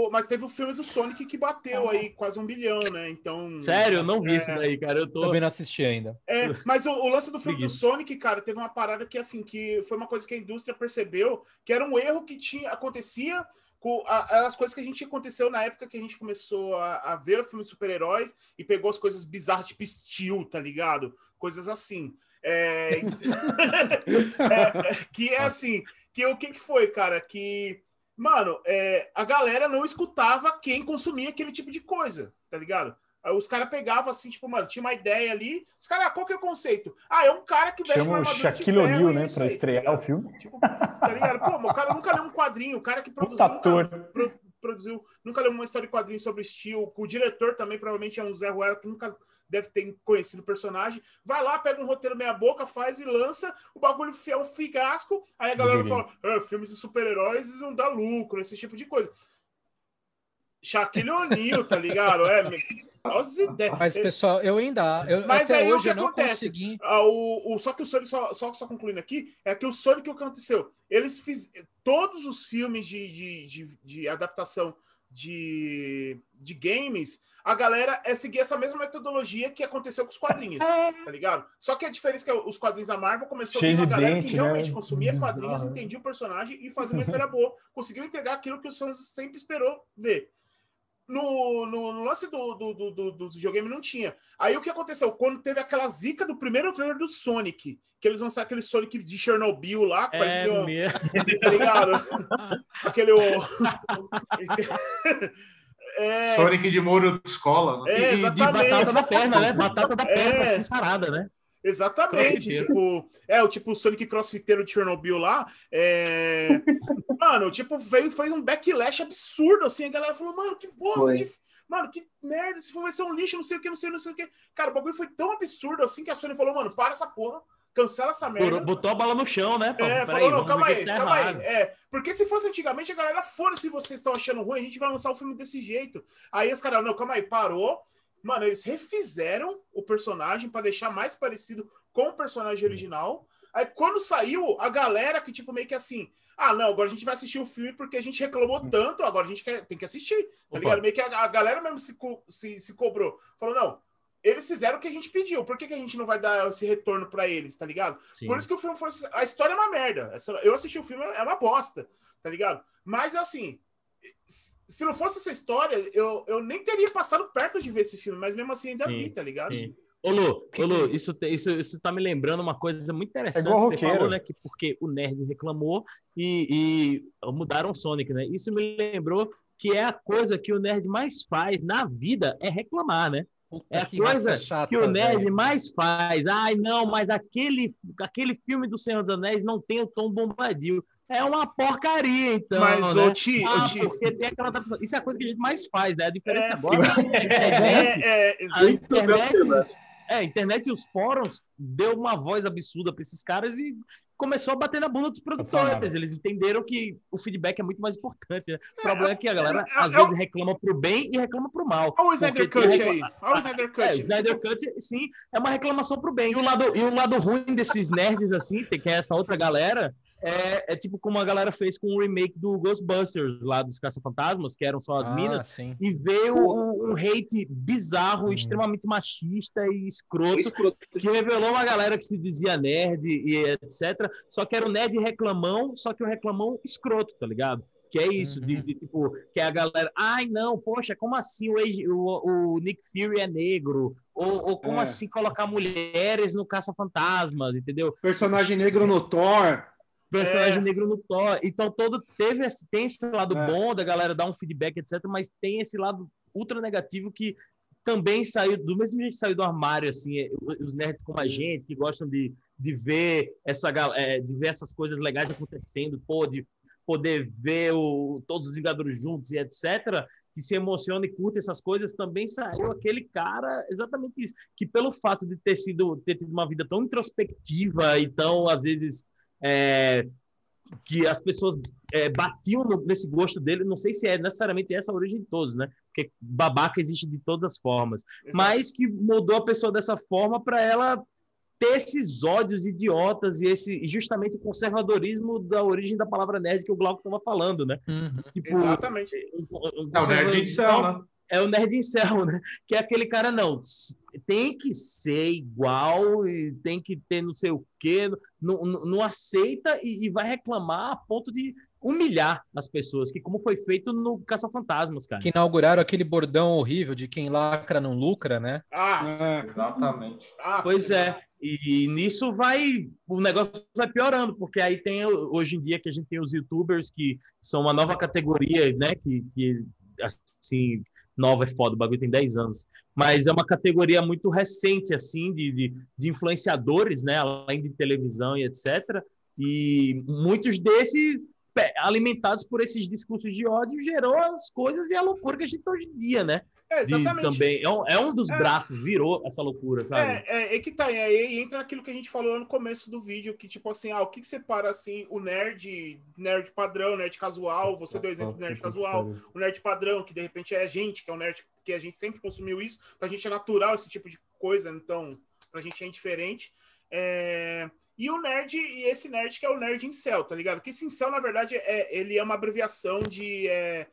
o... mas teve o filme do Sonic que bateu aí quase um bilhão, né? Então... Sério? Eu não vi é... isso daí, cara. Eu tô... Também não assisti ainda. É, mas o, o lance do filme Seguindo. do Sonic, cara, teve uma parada que, assim, que foi uma coisa que a indústria percebeu, que era um erro que tinha, acontecia com a, as coisas que a gente aconteceu na época que a gente começou a, a ver o filme de super-heróis e pegou as coisas bizarras, tipo Steel, tá ligado? Coisas assim. É... é, que é assim, que o que que foi, cara, que, mano, é, a galera não escutava quem consumia aquele tipo de coisa, tá ligado? Aí os caras pegavam assim, tipo, mano, tinha uma ideia ali, os caras, ah, qual que é o conceito? Ah, é um cara que veste uma armadura de ferro, O'Neal, né, pra aí, estrear tá o filme. Tipo, tá ligado? Pô, o cara nunca leu um quadrinho, o cara que produziu... produziu, nunca leu uma história de quadrinhos sobre estilo, o diretor também provavelmente é um Zé Ruela que nunca deve ter conhecido o personagem, vai lá, pega um roteiro meia boca, faz e lança, o bagulho é um fiasco, aí a galera fala, ah, filmes de super-heróis não dá lucro, esse tipo de coisa. Shaquille O'Neal, tá ligado? É, mas, pessoal, eu ainda... Eu, mas até aí hoje o que eu não acontece? Consegui... Ah, o, o, só que o Sonic, só, só, só concluindo aqui, é que o Sonic, o que aconteceu? Eles fizeram... Todos os filmes de, de, de, de adaptação de, de games, a galera é seguir essa mesma metodologia que aconteceu com os quadrinhos, tá ligado? Só que a diferença é que os quadrinhos da Marvel começou com uma galera dente, que realmente né? consumia quadrinhos, entendia o personagem e fazia uma história boa. Conseguiu entregar aquilo que os fãs sempre esperou ver. no, no, no lance do, do, do, do, do videogame não tinha. Aí o que aconteceu? Quando teve aquela zica do primeiro trailer do Sonic, que eles lançaram aquele Sonic de Chernobyl lá, que é, parecia um... Tá ligado? Aquele... É... Sonic de molho de escola. Né? É, exatamente. E de batata da perna, né? Batata da perna, é. Assim, sarada, né? Exatamente, tipo, é o tipo Sonic crossfiteiro de Chernobyl lá, é... mano, tipo, veio, foi um backlash absurdo, assim, a galera falou, mano, que bosta, de... mano, que merda, esse filme vai ser um lixo, não sei o que, não sei, não sei o que, cara, o bagulho foi tão absurdo, assim, que a Sony falou, mano, para essa porra, cancela essa merda. Botou a bola no chão, né? Pô? É, falou, aí, não, calma aí, calma aí. É, porque se fosse antigamente, a galera, fora, se vocês estão achando ruim, a gente vai lançar o filme desse jeito. Aí os caras, não, calma aí, parou. Mano, eles refizeram o personagem para deixar mais parecido com o personagem original. Aí, quando saiu, a galera que, tipo, meio que assim... Ah, não, agora a gente vai assistir o filme porque a gente reclamou tanto, agora a gente quer, tem que assistir, tá ligado? Meio que a, a galera mesmo se, se, se cobrou. Falou, não, eles fizeram o que a gente pediu. Por que, que a gente não vai dar esse retorno para eles, tá ligado? Sim. Por isso que o filme foi... A história é uma merda. Eu assisti o filme, é uma bosta, tá ligado? Mas, assim... Se não fosse essa história, eu, eu nem teria passado perto de ver esse filme, mas mesmo assim ainda sim, vi, tá ligado? Sim. Ô Lu, ô Lu, isso, isso, isso tá me lembrando uma coisa muito interessante é que você falou, né? Que porque o nerd reclamou e, e mudaram o Sonic, né? Isso me lembrou que é a coisa que o nerd mais faz na vida, é reclamar, né? Puta, é a que coisa chata, que o nerd velho. mais faz. Ai, não, mas aquele, aquele filme do Senhor dos Anéis não tem o Tom Bombadil. É uma porcaria, então. Mas, né? ô Ti... Ah, ô, porque tem aquela... Isso é a coisa que a gente mais faz, né? A diferença é, agora... É, é, é, a internet, é, a internet e os fóruns deu uma voz absurda para esses caras e começou a bater na bunda dos produtores. Eles entenderam que o feedback é muito mais importante, né? O é, problema é que a galera, é, é, às é, vezes, é, reclama pro bem e reclama pro mal. Olha o Snyder Cut aí. Olha o Snyder Cut. É, o Snyder Cut, sim, é uma reclamação pro bem. E o lado, e o lado ruim desses nerds, assim, que é essa outra galera... É, é tipo como a galera fez com o remake do Ghostbusters, lá dos Caça-Fantasmas, que eram só as ah, minas, sim. E veio um, um hate bizarro, hum. extremamente machista e escroto, escroto, que revelou uma galera que se dizia nerd e etcétera. Só que era o nerd reclamão, só que o reclamão escroto, tá ligado? Que é isso, uhum. de, de tipo, que é a galera, ai não, poxa, como assim o, o, o Nick Fury é negro? Ou, ou como é. assim colocar mulheres no Caça-Fantasmas, entendeu? Personagem negro no Thor... personagem é. negro no Thor. Então, todo teve esse, tem esse lado é. bom da galera dar um feedback, etcétera. Mas tem esse lado ultra negativo que também saiu, do mesmo jeito que saiu do armário, assim, os nerds como a gente, que gostam de, de, ver, essa, de ver essas coisas legais acontecendo, pô, de poder ver o, todos os Vingadores juntos e etcétera, que se emociona e curta essas coisas, também saiu aquele cara, exatamente isso, que pelo fato de ter, sido, ter tido uma vida tão introspectiva e tão, às vezes... É, que as pessoas é, batiam no, nesse gosto dele, não sei se é necessariamente essa a origem de todos, né? Porque babaca existe de todas as formas. Exato. Mas que mudou a pessoa dessa forma para ela ter esses ódios idiotas e esse, justamente o conservadorismo da origem da palavra nerd que o Glauco estava falando, né? Uhum. Tipo, exatamente. Um, um é o nerd incel, né? É o nerd incel, né? Que é aquele cara, não... tem que ser igual e tem que ter não sei o quê, não, não, não aceita e, e vai reclamar a ponto de humilhar as pessoas, que como foi feito no Caça-Fantasmas, cara. Que inauguraram aquele bordão horrível de quem lacra não lucra, né? Ah, é, exatamente. Ah, pois é, e, e nisso vai, o negócio vai piorando, porque aí tem, hoje em dia, que a gente tem os youtubers que são uma nova categoria, né, que, que assim... Nova é foda, o bagulho tem dez anos. Mas é uma categoria muito recente, assim, de, de, de influenciadores, né? Além de televisão e etcétera. E muitos desses, alimentados por esses discursos de ódio, gerou as coisas e a loucura que a gente tem hoje em dia, né? É, exatamente. E também é um, é um dos é, braços, virou essa loucura, sabe? É, é, é que tá, e aí entra aquilo que a gente falou no começo do vídeo, que tipo assim, ah, o que, que separa assim, o nerd, nerd padrão, nerd casual, você deu exemplo do nerd casual, o nerd padrão, que de repente é a gente, que é um nerd que a gente sempre consumiu isso, pra gente é natural esse tipo de coisa, então pra gente é indiferente. É... E o nerd, e esse nerd que é o nerd incel, tá ligado? Que esse incel, na verdade, é, ele é uma abreviação de... É...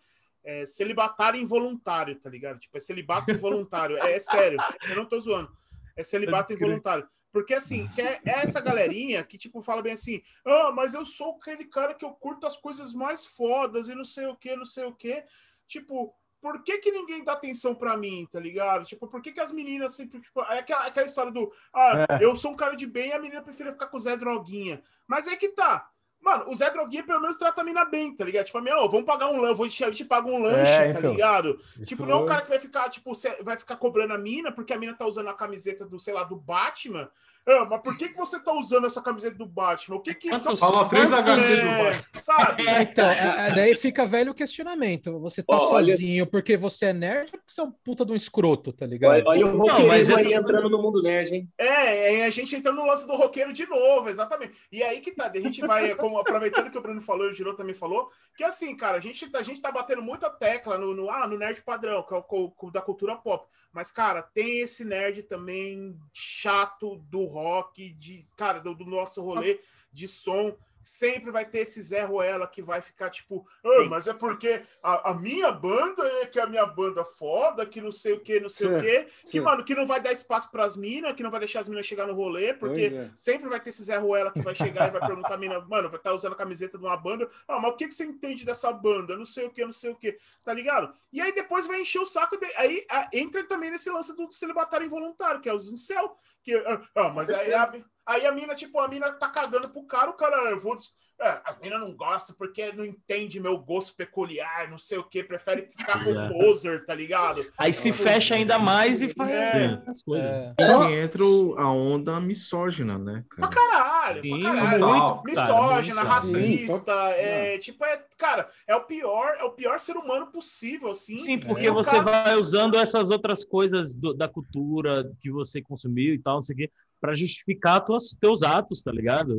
É, celibatário involuntário, tá ligado? Tipo, é celibato involuntário. É, é sério, eu não tô zoando. É celibato involuntário. Porque, assim, que é, é essa galerinha que, tipo, fala bem assim, ah, mas eu sou aquele cara que eu curto as coisas mais fodas e não sei o que, não sei o que. Tipo, por que que ninguém dá atenção pra mim, tá ligado? Tipo, por que que as meninas sempre... Tipo, aquela, aquela história do... Ah, é. eu sou um cara de bem e a menina prefere ficar com o Zé Droguinha. Mas é que tá. Mano, o Zé Droguinha pelo menos trata a mina bem, tá ligado? Tipo, meu, vamos pagar um lanche, vou te, te pagar um lanche, é, então, tá ligado? Isso... Tipo, não é um cara que vai ficar, tipo, vai ficar cobrando a mina porque a mina tá usando a camiseta do, sei lá, do Batman. Ah, mas por que que você tá usando essa camiseta do Batman? O que que... Fala três H C do Batman. Sabe? É, então, é, daí fica velho o questionamento. Você tá oh, sozinho olha... porque você é nerd ou porque você é um puta de um escroto, tá ligado? Olha, olha o roqueiro aí essa... entrando no mundo nerd, hein? É, é, a gente entrando no lance do roqueiro de novo, exatamente. E aí que tá, a gente vai, como, aproveitando que o Bruno falou e o Giroto também falou, que assim, cara, a gente, a gente tá batendo muita tecla no, no, ah, no nerd padrão, que é o, o da cultura pop. Mas, cara, tem esse nerd também chato do rock, de, cara, do, do nosso rolê de som, sempre vai ter esse Zé Ruela que vai ficar tipo, ah, mas é porque a, a minha banda é que é a minha banda foda, que não sei o que, não sei sim, o que, que sim. mano, que não vai dar espaço pras minas, que não vai deixar as minas chegar no rolê, porque é. sempre vai ter esse Zé Ruela que vai chegar e vai perguntar a mina, mano, vai estar tá usando a camiseta de uma banda, ah, mas o que que você entende dessa banda? Não sei o que, não sei o que, tá ligado? E aí depois vai encher o saco, de... aí a, entra também nesse lance do celibatário involuntário, que é os incel, que, ah, mas aí abre... Aí a mina, tipo, a mina tá cagando pro cara, o cara, eu vou... É, as minas não gostam porque não entende meu gosto peculiar, não sei o que, prefere ficar com o poser, tá ligado? Aí se fecha ainda mais e faz é, as coisas. É. E entra a onda misógina, né, cara? Pra caralho, Sim, pra caralho. Total, misógina, cara, racista, Sim, é, é. tipo, é, cara, é o pior, é o pior ser humano possível, assim. Sim, porque é, você cara... vai usando essas outras coisas do, da cultura que você consumiu e tal, não sei o quê, pra justificar os teus atos, tá ligado?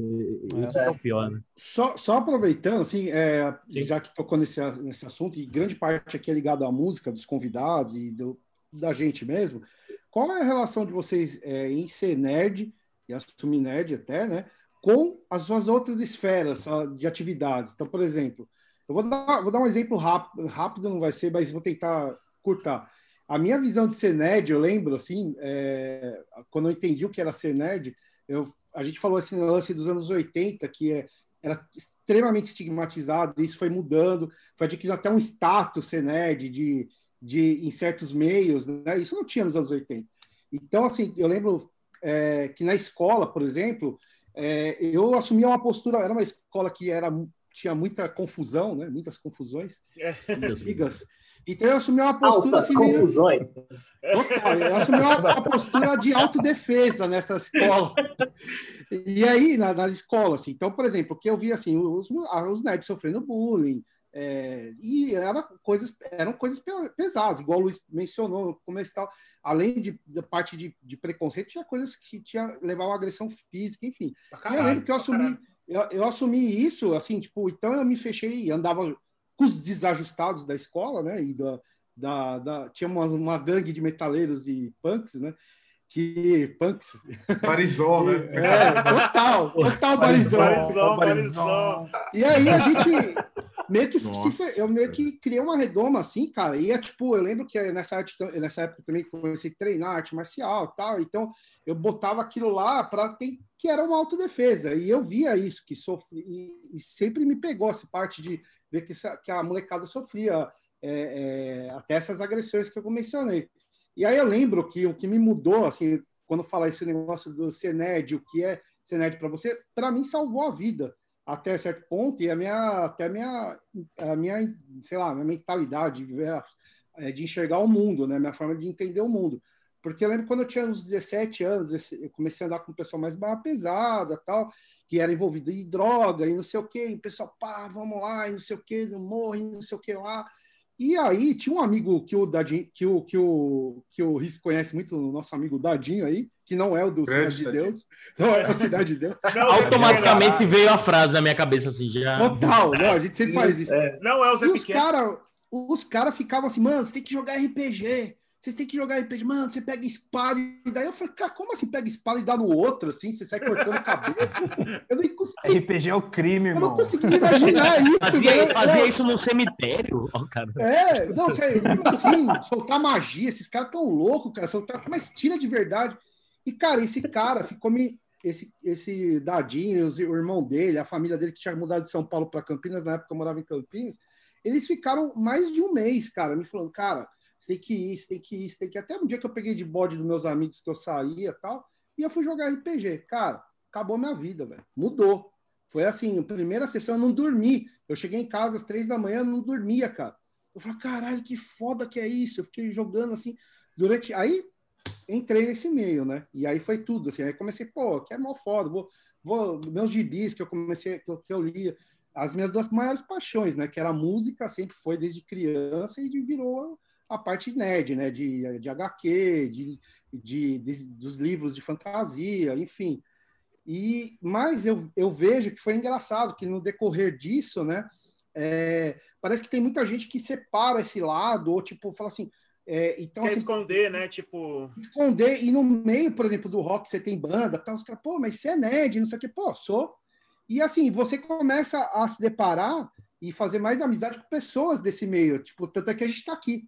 Isso é, é o pior, né? Só, só aproveitando, assim, é, já que tocou nesse, nesse assunto, e grande parte aqui é ligado à música, dos convidados e do, da gente mesmo, qual é a relação de vocês é, em ser nerd, e assumir nerd até, né, com as suas outras esferas de atividades? Então, por exemplo, eu vou dar, vou dar um exemplo rápido, rápido não vai ser, mas vou tentar curtar. A minha visão de ser nerd, eu lembro, assim, é, quando eu entendi o que era ser nerd, eu, a gente falou assim, no lance dos anos oitenta, que é era extremamente estigmatizado, isso foi mudando, foi adquirindo até um status ser nerd de, de, em certos meios, né? Isso não tinha nos anos oitenta. Então, assim, eu lembro é, que na escola, por exemplo, é, eu assumia uma postura, era uma escola que era, tinha muita confusão, né? Muitas confusões, brigas. Então eu assumi uma postura... Altas confusões. Meio... Eu assumi uma, uma postura de autodefesa nessa escola. E aí, na, nas escolas, assim, então, por exemplo, que eu via, assim, os, os nerds sofrendo bullying, é, e era coisas, eram coisas pesadas, igual o Luiz mencionou no começo e tal. Além de, da parte de, de preconceito, tinha coisas que tinha, levavam a agressão física, enfim. Caralho, e eu lembro que eu assumi, eu, eu assumi isso, assim, tipo, então eu me fechei e andava... com os desajustados da escola, né? E da, da, da... tinha uma, uma gangue de metaleiros e punks, né? Que punks. Barizol, né? É, total, total barizol. Barizol, barizol. E aí a gente meio que se, eu meio que criei uma redoma assim, cara. E é tipo, eu lembro que nessa, arte, nessa época também comecei a treinar arte marcial e tal. Então eu botava aquilo lá para ter que era uma autodefesa. E eu via isso, que sofri, e, e sempre me pegou essa parte de ver que, que a molecada sofria é, é, até essas agressões que eu mencionei. E aí eu lembro que o que me mudou, assim, quando falar esse negócio do ser nerd, o que é ser nerd para você, para mim salvou a vida até certo ponto, e a minha, até a minha, a minha, sei lá, a minha mentalidade de, de enxergar o mundo, né? Minha forma de entender o mundo. Porque eu lembro quando eu tinha uns dezessete anos, eu comecei a andar com o pessoal mais barra pesada, tal, que era envolvido em droga e não sei o quê, e o pessoal, pá, vamos lá, e não sei o quê, não morre, não sei o quê lá. E aí tinha um amigo que o Dadinho, que o, que o, que o Riz conhece muito, o nosso amigo Dadinho aí, que não é o do Cidade de Deus, não é o Cidade de Deus. Não, automaticamente veio a frase na minha cabeça assim, já. Total, não, a gente sempre faz isso. É. Não é o Zé e Pequeno. Os cara, os cara ficavam assim, mano, você tem que jogar R P G. Vocês têm que jogar R P G, mano, você pega espada e daí eu falei, cara, como assim pega espada e dá no outro, assim, você sai cortando a cabeça? Eu não consegui... R P G é o crime, mano. Eu não consegui imaginar isso. Fazia, né? fazia isso num cemitério? Oh, cara. É, não, sério, assim, soltar magia, esses caras tão loucos, cara, soltar, mas tira de verdade. E, cara, esse cara ficou me... Esse, esse Dadinho, o irmão dele, a família dele que tinha mudado de São Paulo para Campinas, na época eu morava em Campinas, Eles ficaram mais de um mês, cara, me falando, cara, você tem que ir, você tem que ir, você tem que ir. Até um dia que eu peguei de bode dos meus amigos que eu saía e tal, e eu fui jogar R P G. Cara, acabou minha vida, velho. Mudou. Foi assim, a primeira sessão eu não dormi. Eu cheguei em casa às três da manhã, não dormia, cara. Eu falei, caralho, que foda que é isso. Eu fiquei jogando assim, durante... Aí, entrei nesse meio, né? E aí foi tudo, assim. Aí comecei, pô, que é mó foda. Vou, vou... Meus gibis que eu comecei, que eu, que eu lia... As minhas duas maiores paixões, né? Que era a música, sempre foi desde criança, e virou a parte nerd, né? De, de H Q, de, de, de, dos livros de fantasia, enfim. E, mas eu, eu vejo que foi engraçado, que no decorrer disso, né? É, parece que tem muita gente que separa esse lado, ou tipo, fala assim... É, então, quer assim, esconder, né? Tipo... Esconder, e no meio, por exemplo, do rock, você tem banda, tá, os caras, pô, mas você é nerd, não sei o quê. Pô, sou... E, assim, você começa a se deparar e fazer mais amizade com pessoas desse meio. Tipo, tanto é que a gente está aqui.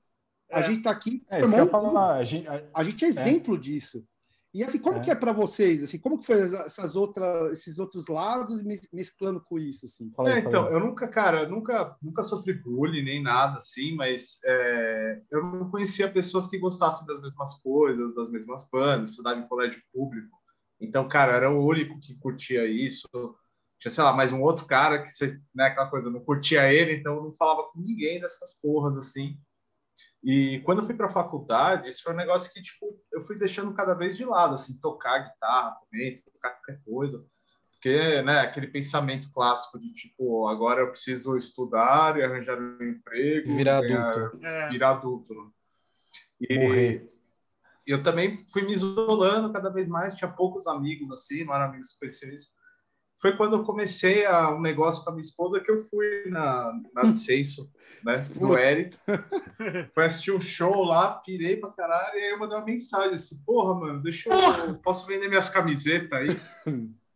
É. A gente está aqui. É, isso que eu ia falar. A gente, a... A gente é exemplo é. disso. E, assim, como é. que é para vocês? Assim, como que foi essas outras, esses outros lados mesclando com isso? Assim? É, então, eu nunca, cara, eu nunca, nunca sofri bullying nem nada, assim, mas é, eu não conhecia pessoas que gostassem das mesmas coisas, das mesmas bandas, estudava em colégio público. Então, cara, eu era o único que curtia isso. Tinha, sei lá, mais um outro cara que, né, aquela coisa, não curtia ele, então não falava com ninguém dessas porras, assim. E quando eu fui pra faculdade, isso foi um negócio que, tipo, eu fui deixando cada vez de lado, assim, tocar guitarra também, tocar qualquer coisa. Porque, né, aquele pensamento clássico de, tipo, agora eu preciso estudar e arranjar um emprego. Virar ganhar, adulto. É. Virar adulto. E... Morrer. Eu também fui me isolando cada vez mais, tinha poucos amigos, assim, não eram amigos específicos. Foi quando eu comecei a, um negócio com a minha esposa que eu fui na, na Dicenso, né? No Eric. Fui assistir um show lá, pirei pra caralho, e aí eu mandei uma mensagem assim, porra, mano, deixa eu... Posso vender minhas camisetas aí?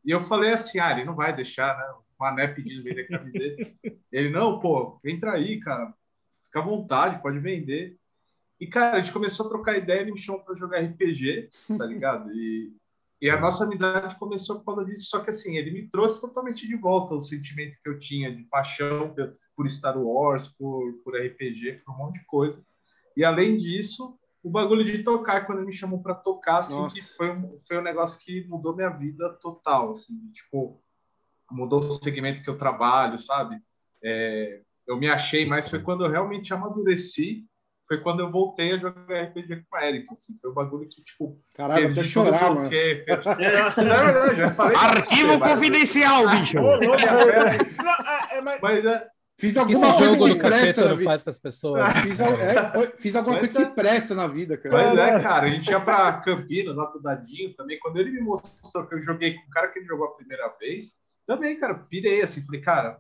E eu falei assim, ah, ele não vai deixar, né? O Mané pedindo vender camiseta. Ele, não, pô, entra aí, cara. Fica à vontade, pode vender. E, cara, a gente começou a trocar ideia, ele me chamou pra jogar R P G, tá ligado? E... E a nossa amizade começou por causa disso, só que assim, ele me trouxe totalmente de volta o sentimento que eu tinha de paixão por Star Wars, por, por R P G, por um monte de coisa. E além disso, o bagulho de tocar, quando ele me chamou pra tocar, assim, que foi, um, foi um negócio que mudou minha vida total, assim, tipo, mudou o segmento que eu trabalho, sabe? É, eu me achei, mas foi quando eu realmente amadureci. Foi quando eu voltei a jogar R P G com o Eric, assim. Foi um bagulho que, tipo... Caralho, até chorar, mano. Porque... É verdade, já falei... Arquivo confidencial, bicho! Fiz alguma coisa que presta na vida. Faz com as pessoas. Fiz, é, fiz alguma mas, coisa que presta na vida, cara. Mas é, cara, a gente ia pra Campinas, lá pro Dadinho também. Quando ele me mostrou que eu joguei com o cara que ele jogou a primeira vez, também, cara, pirei, assim. Falei, cara,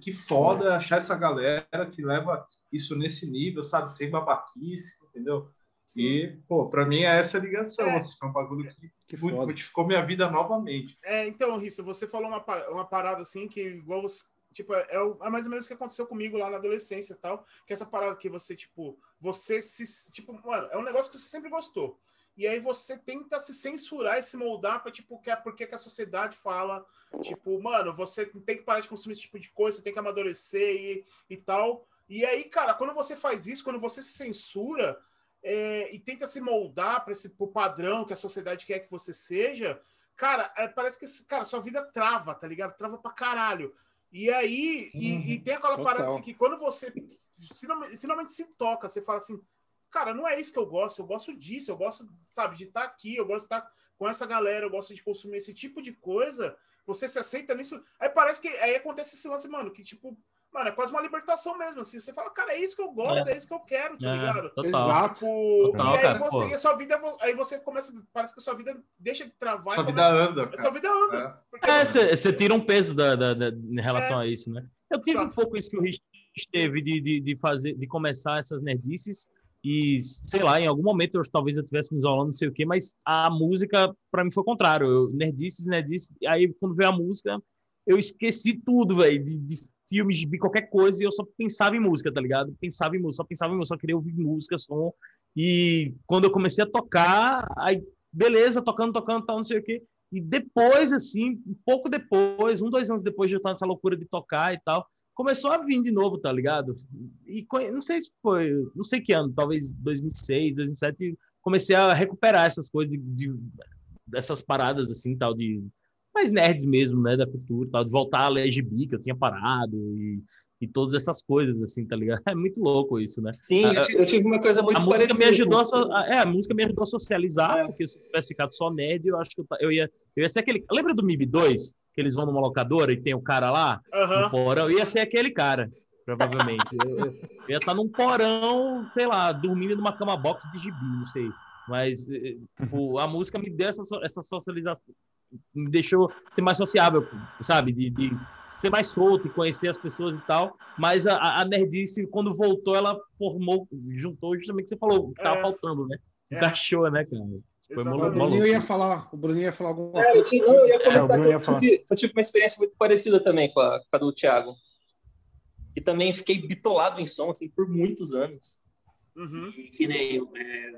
que foda achar essa galera que leva... isso nesse nível, sabe? Sem babaquice, entendeu? Sim. E, pô, pra mim é essa ligação, é. Assim, foi um bagulho que, que modificou minha vida novamente. Assim. É, então, Risso, você falou uma, uma parada, assim, que igual você, tipo, é, é mais ou menos o que aconteceu comigo lá na adolescência e tal, que essa parada que você, tipo, você se, tipo, mano, é um negócio que você sempre gostou. E aí você tenta se censurar e se moldar pra, tipo, que é porque que a sociedade fala, tipo, mano, você tem que parar de consumir esse tipo de coisa, você tem que amadurecer e, e tal... E aí, cara, quando você faz isso, quando você se censura é, e tenta se moldar para o padrão que a sociedade quer que você seja, cara, é, parece que cara, sua vida trava, tá ligado? Trava pra caralho. E aí, uhum, e, e tem aquela total. Parada assim que quando você finalmente se toca, você fala assim, cara, não é isso que eu gosto, eu gosto disso, eu gosto, sabe, de estar aqui, eu gosto de estar com essa galera, eu gosto de consumir esse tipo de coisa, você se aceita nisso. Aí parece que aí acontece esse lance, mano, que tipo... Mano, é quase uma libertação mesmo, assim. Você fala, cara, é isso que eu gosto, é, é isso que eu quero, tá é, ligado? Total. Exato. Total, e aí, cara, você, e a sua vida, aí você começa, parece que a sua vida deixa de travar. Sua vida anda, cara. Sua vida anda. É, você é, tira um peso da, da, da, em relação é. a isso, né? Eu tive Exato. um pouco isso que o Rich teve de, de, de, fazer, de começar essas nerdices e, sei lá, em algum momento eu, talvez eu estivesse me isolando, não sei o quê, mas a música, pra mim, foi o contrário. Eu, nerdices, nerdices, aí quando veio a música, eu esqueci tudo, velho, de, de filmes, gibi, qualquer coisa, e eu só pensava em música, tá ligado? Pensava em música, só pensava em música, só queria ouvir música, som. E quando eu comecei a tocar, aí, beleza, tocando, tocando, tal, não sei o quê. E depois, assim, um pouco depois, um, dois anos depois de eu estar nessa loucura de tocar e tal, começou a vir de novo, tá ligado? E não sei se foi, não sei que ano, talvez dois mil e seis, dois mil e sete, comecei a recuperar essas coisas, de, de, dessas paradas assim, tal, de mais nerds mesmo, né, da cultura, tal, de voltar a ler gibi, que eu tinha parado, e, e todas essas coisas, assim, tá ligado? É muito louco isso, né? Sim, a, eu tive uma coisa muito a parecida. Música me ajudou a, é, a música me ajudou a socializar, é. Porque se eu tivesse ficado só nerd, eu acho que eu, eu, ia, eu ia ser aquele... Lembra do M I B dois? Que eles vão numa locadora e tem o um cara lá, uhum. no porão? Eu ia ser aquele cara, provavelmente. eu, eu, eu ia estar num porão, sei lá, dormindo numa cama box de gibi, não sei. Mas, tipo, a música me deu essa, essa socialização, me deixou ser mais sociável, sabe? De, de ser mais solto e conhecer as pessoas e tal. Mas a, a nerdice, quando voltou, ela formou, juntou justamente o que você falou, o que tava é. faltando, né? É. Encaixou, né, cara? Foi molo, o, Bruninho ia falar, o Bruninho ia falar alguma coisa. É, eu, tinha, eu ia comentar é, que eu tive, eu tive uma experiência muito parecida também com a, com a do Thiago. E também fiquei bitolado em som, assim, por muitos anos. Uhum. E que nem... É...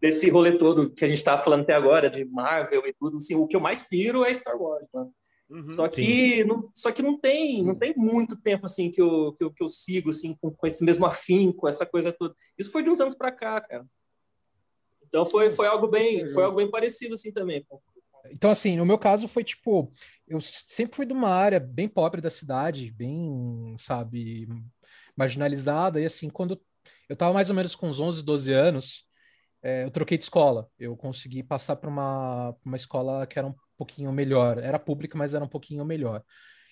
desse rolê todo que a gente tava falando até agora, de Marvel e tudo, assim, o que eu mais piro é Star Wars, mano. Uhum, só, que, não, só que não tem, não tem muito tempo, assim, que eu, que eu, que eu sigo, assim, com, com esse mesmo afinco, essa coisa toda. Isso foi de uns anos pra cá, cara. Então foi, foi, algo, bem, foi algo bem parecido, assim, também. Então, assim, no meu caso foi, tipo, eu sempre fui de uma área bem pobre da cidade, bem, sabe, marginalizada, e assim, quando eu tava mais ou menos com uns onze, doze anos, É, eu troquei de escola, eu consegui passar para uma, uma escola que era um pouquinho melhor, era pública, mas era um pouquinho melhor,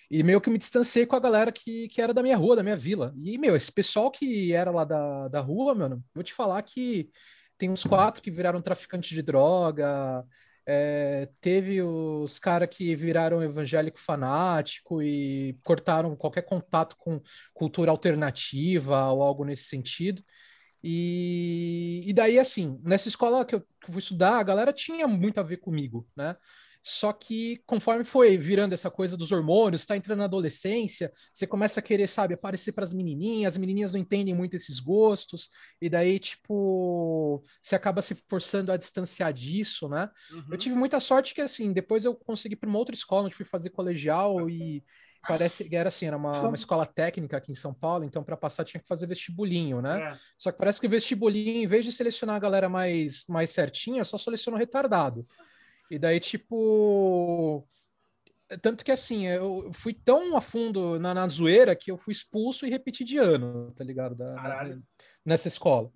e meio que me distanciei com a galera que, que era da minha rua, da minha vila, e meu, esse pessoal que era lá da, da rua, mano, vou te falar que tem uns quatro que viraram traficante de droga, é, teve os caras que viraram evangélico fanático e cortaram qualquer contato com cultura alternativa ou algo nesse sentido. E, e daí, assim, nessa escola que eu, que eu fui estudar, a galera tinha muito a ver comigo, né? Só que conforme foi virando essa coisa dos hormônios, tá entrando na adolescência, você começa a querer, sabe, aparecer pras menininhas, as menininhas não entendem muito esses gostos, e daí, tipo, você acaba se forçando a distanciar disso, né? Uhum. Eu tive muita sorte que, assim, depois eu consegui ir pra uma outra escola, onde fui fazer colegial e... Parece que era assim, era uma, uma escola técnica aqui em São Paulo, então para passar tinha que fazer vestibulinho, né? É. Só que parece que o vestibulinho, em vez de selecionar a galera mais, mais certinha, só seleciona o retardado. E daí, tipo... Tanto que, assim, eu fui tão a fundo na, na zoeira que eu fui expulso e repeti de ano, tá ligado? Da, da, nessa escola.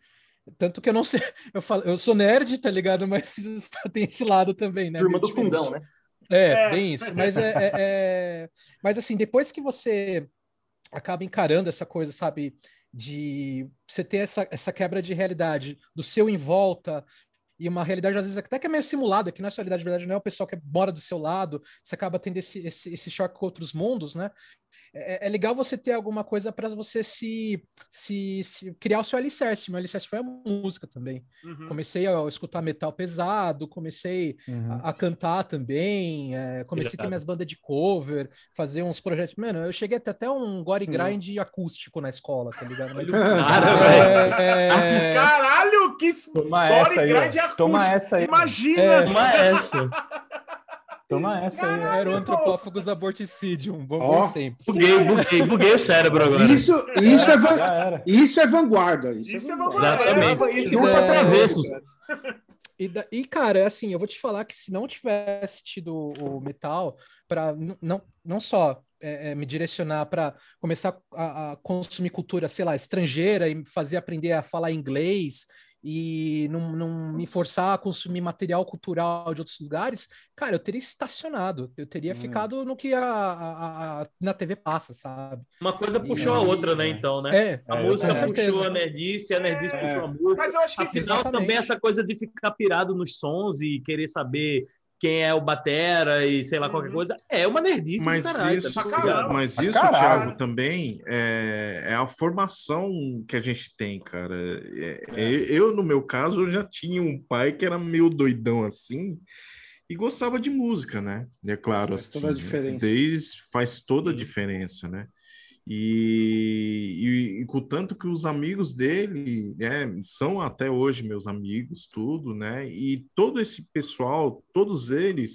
Tanto que eu não sei... Eu, falo, eu sou nerd, tá ligado? Mas tem esse lado também, né? Turma do fundão, né? É, bem isso, mas é, é, é... Mas assim, depois que você acaba encarando essa coisa, sabe, de você ter essa, essa quebra de realidade do seu em volta, e uma realidade às vezes até que é meio simulada, que não é sua realidade, na verdade não é o pessoal que mora do seu lado, você acaba tendo esse, esse, esse choque com outros mundos, né? É, é legal você ter alguma coisa para você se, se, se criar o seu alicerce. Meu alicerce foi a música também. Uhum. Comecei a escutar metal pesado, comecei uhum. a, a cantar também, é, comecei Exato. a ter minhas bandas de cover, fazer uns projetos. Mano, eu cheguei até, até um gore grind uhum. acústico na escola, tá ligado? Mas... Cara, é, é... Caralho, que Toma gore aí, grind ó. acústico! Toma essa aí. Imagina! É. Toma essa! Toma essa aí. Era o antropófagos aborticídio. Bons tempos. Buguei, buguei, buguei o cérebro agora. Isso, isso, é, é, van... isso é vanguarda. Isso, isso é vanguarda. Exatamente. Isso é, é... Travessos. E, da... e, cara, assim, eu vou te falar que se não tivesse tido o metal, pra não, não só é, é, me direcionar para começar a, a consumir cultura, sei lá, estrangeira e fazer aprender a falar inglês... e não, não me forçar a consumir material cultural de outros lugares, cara, eu teria estacionado, eu teria hum. ficado no que a, a, a, na T V passa, sabe? Uma coisa puxou e, a outra, é, né, então, né? É, a é, música puxou a nerdice, a nerdice é, puxou a música. Mas eu acho que afinal, exatamente. também essa coisa de ficar pirado nos sons e querer saber quem é o batera e sei lá, qualquer uhum. coisa, é uma nerdice. Mas caralho, isso, tá caralho. Mas isso caralho. Thiago, também é, é a formação que a gente tem, cara. É, é. Eu, no meu caso, eu já tinha um pai que era meio doidão assim e gostava de música, né? É claro, faz assim, toda a diferença. Desde, faz toda a diferença, né? E, e, e com tanto que os amigos dele, né, são até hoje meus amigos, tudo, né? E todo esse pessoal, todos eles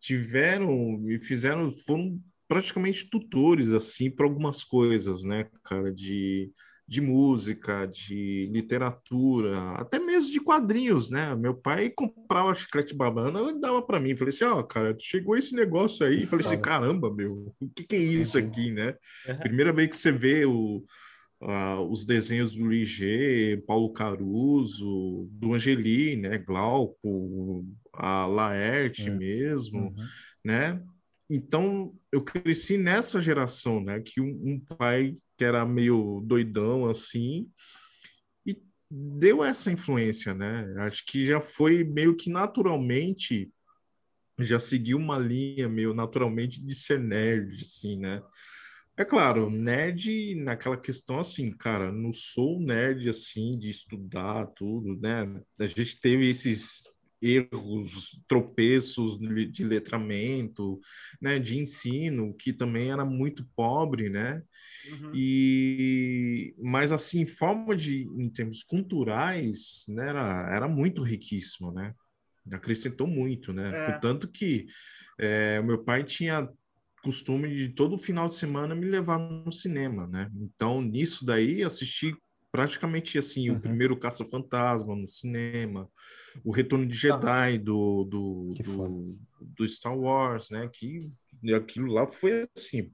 tiveram e fizeram, foram praticamente tutores, assim, para algumas coisas, né, cara, de, de música, de literatura, até mesmo de quadrinhos, né? Meu pai comprava chiclete babana e dava para mim. Falei assim, ó, oh, cara, chegou esse negócio aí. Falei assim, caramba, meu, o que que é isso aqui, né? Primeira vez que você vê o... Uh, os desenhos do Ligê, Paulo Caruso, do Angeli, né, Glauco, a Laerte é. mesmo, uhum. né? Então, eu cresci nessa geração, né, que um, um pai que era meio doidão, assim, e deu essa influência, né? Acho que já foi meio que naturalmente, já seguiu uma linha meio naturalmente de ser nerd, assim, né? É claro, nerd naquela questão assim, cara, não sou nerd assim de estudar tudo, né? A gente teve esses erros, tropeços de letramento, né? De ensino, que também era muito pobre, né? Uhum. E... Mas assim, em forma de, em termos culturais, né? Era, era muito riquíssimo, né? Acrescentou muito, né? É. Portanto que é, meu pai tinha... costume de todo final de semana me levar no cinema, né? Então, nisso daí, assisti praticamente, assim, uhum. o primeiro Caça-Fantasma no cinema, o Retorno de Jedi do, do, do, do Star Wars, né? Que aquilo lá foi assim,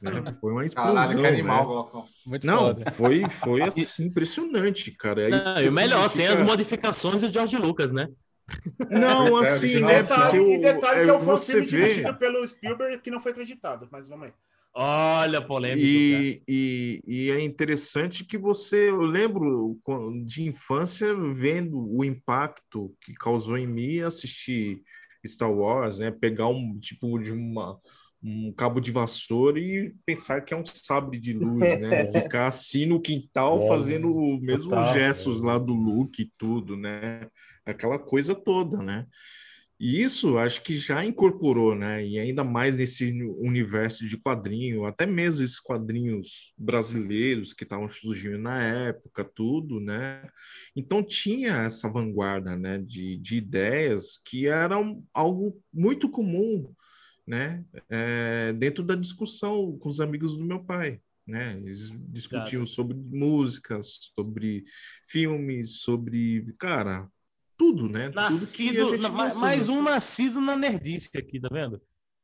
né? Foi uma explosão. Caraca, que animal, né? Muito Não, foda. foi, foi assim, impressionante, cara. Não, e o melhor, sem as modificações do George Lucas, né? Não, é, assim, né? Detalhe, eu, detalhe eu, que é o você filme vê... dirigido pelo Spielberg que não foi acreditado, mas vamos aí. Olha, polêmica. E, e, e é interessante que você... Eu lembro de infância vendo o impacto que causou em mim assistir Star Wars, né? Pegar um tipo de uma... um cabo de vassoura e pensar que é um sabre de luz, né? Ficar assim no quintal é, fazendo os mesmos total, gestos é. lá do Luke e tudo, né? Aquela coisa toda, né? E isso acho que já incorporou, né? E ainda mais nesse universo de quadrinho, até mesmo esses quadrinhos brasileiros que estavam surgindo na época, tudo, né? Então tinha essa vanguarda, né? De, de ideias que eram algo muito comum, né? É, dentro da discussão com os amigos do meu pai, né? Eles discutiam claro. sobre músicas, sobre filmes, sobre, cara, tudo, né? Nascido, tudo que a gente mais, mais um nascido na nerdice aqui, tá vendo?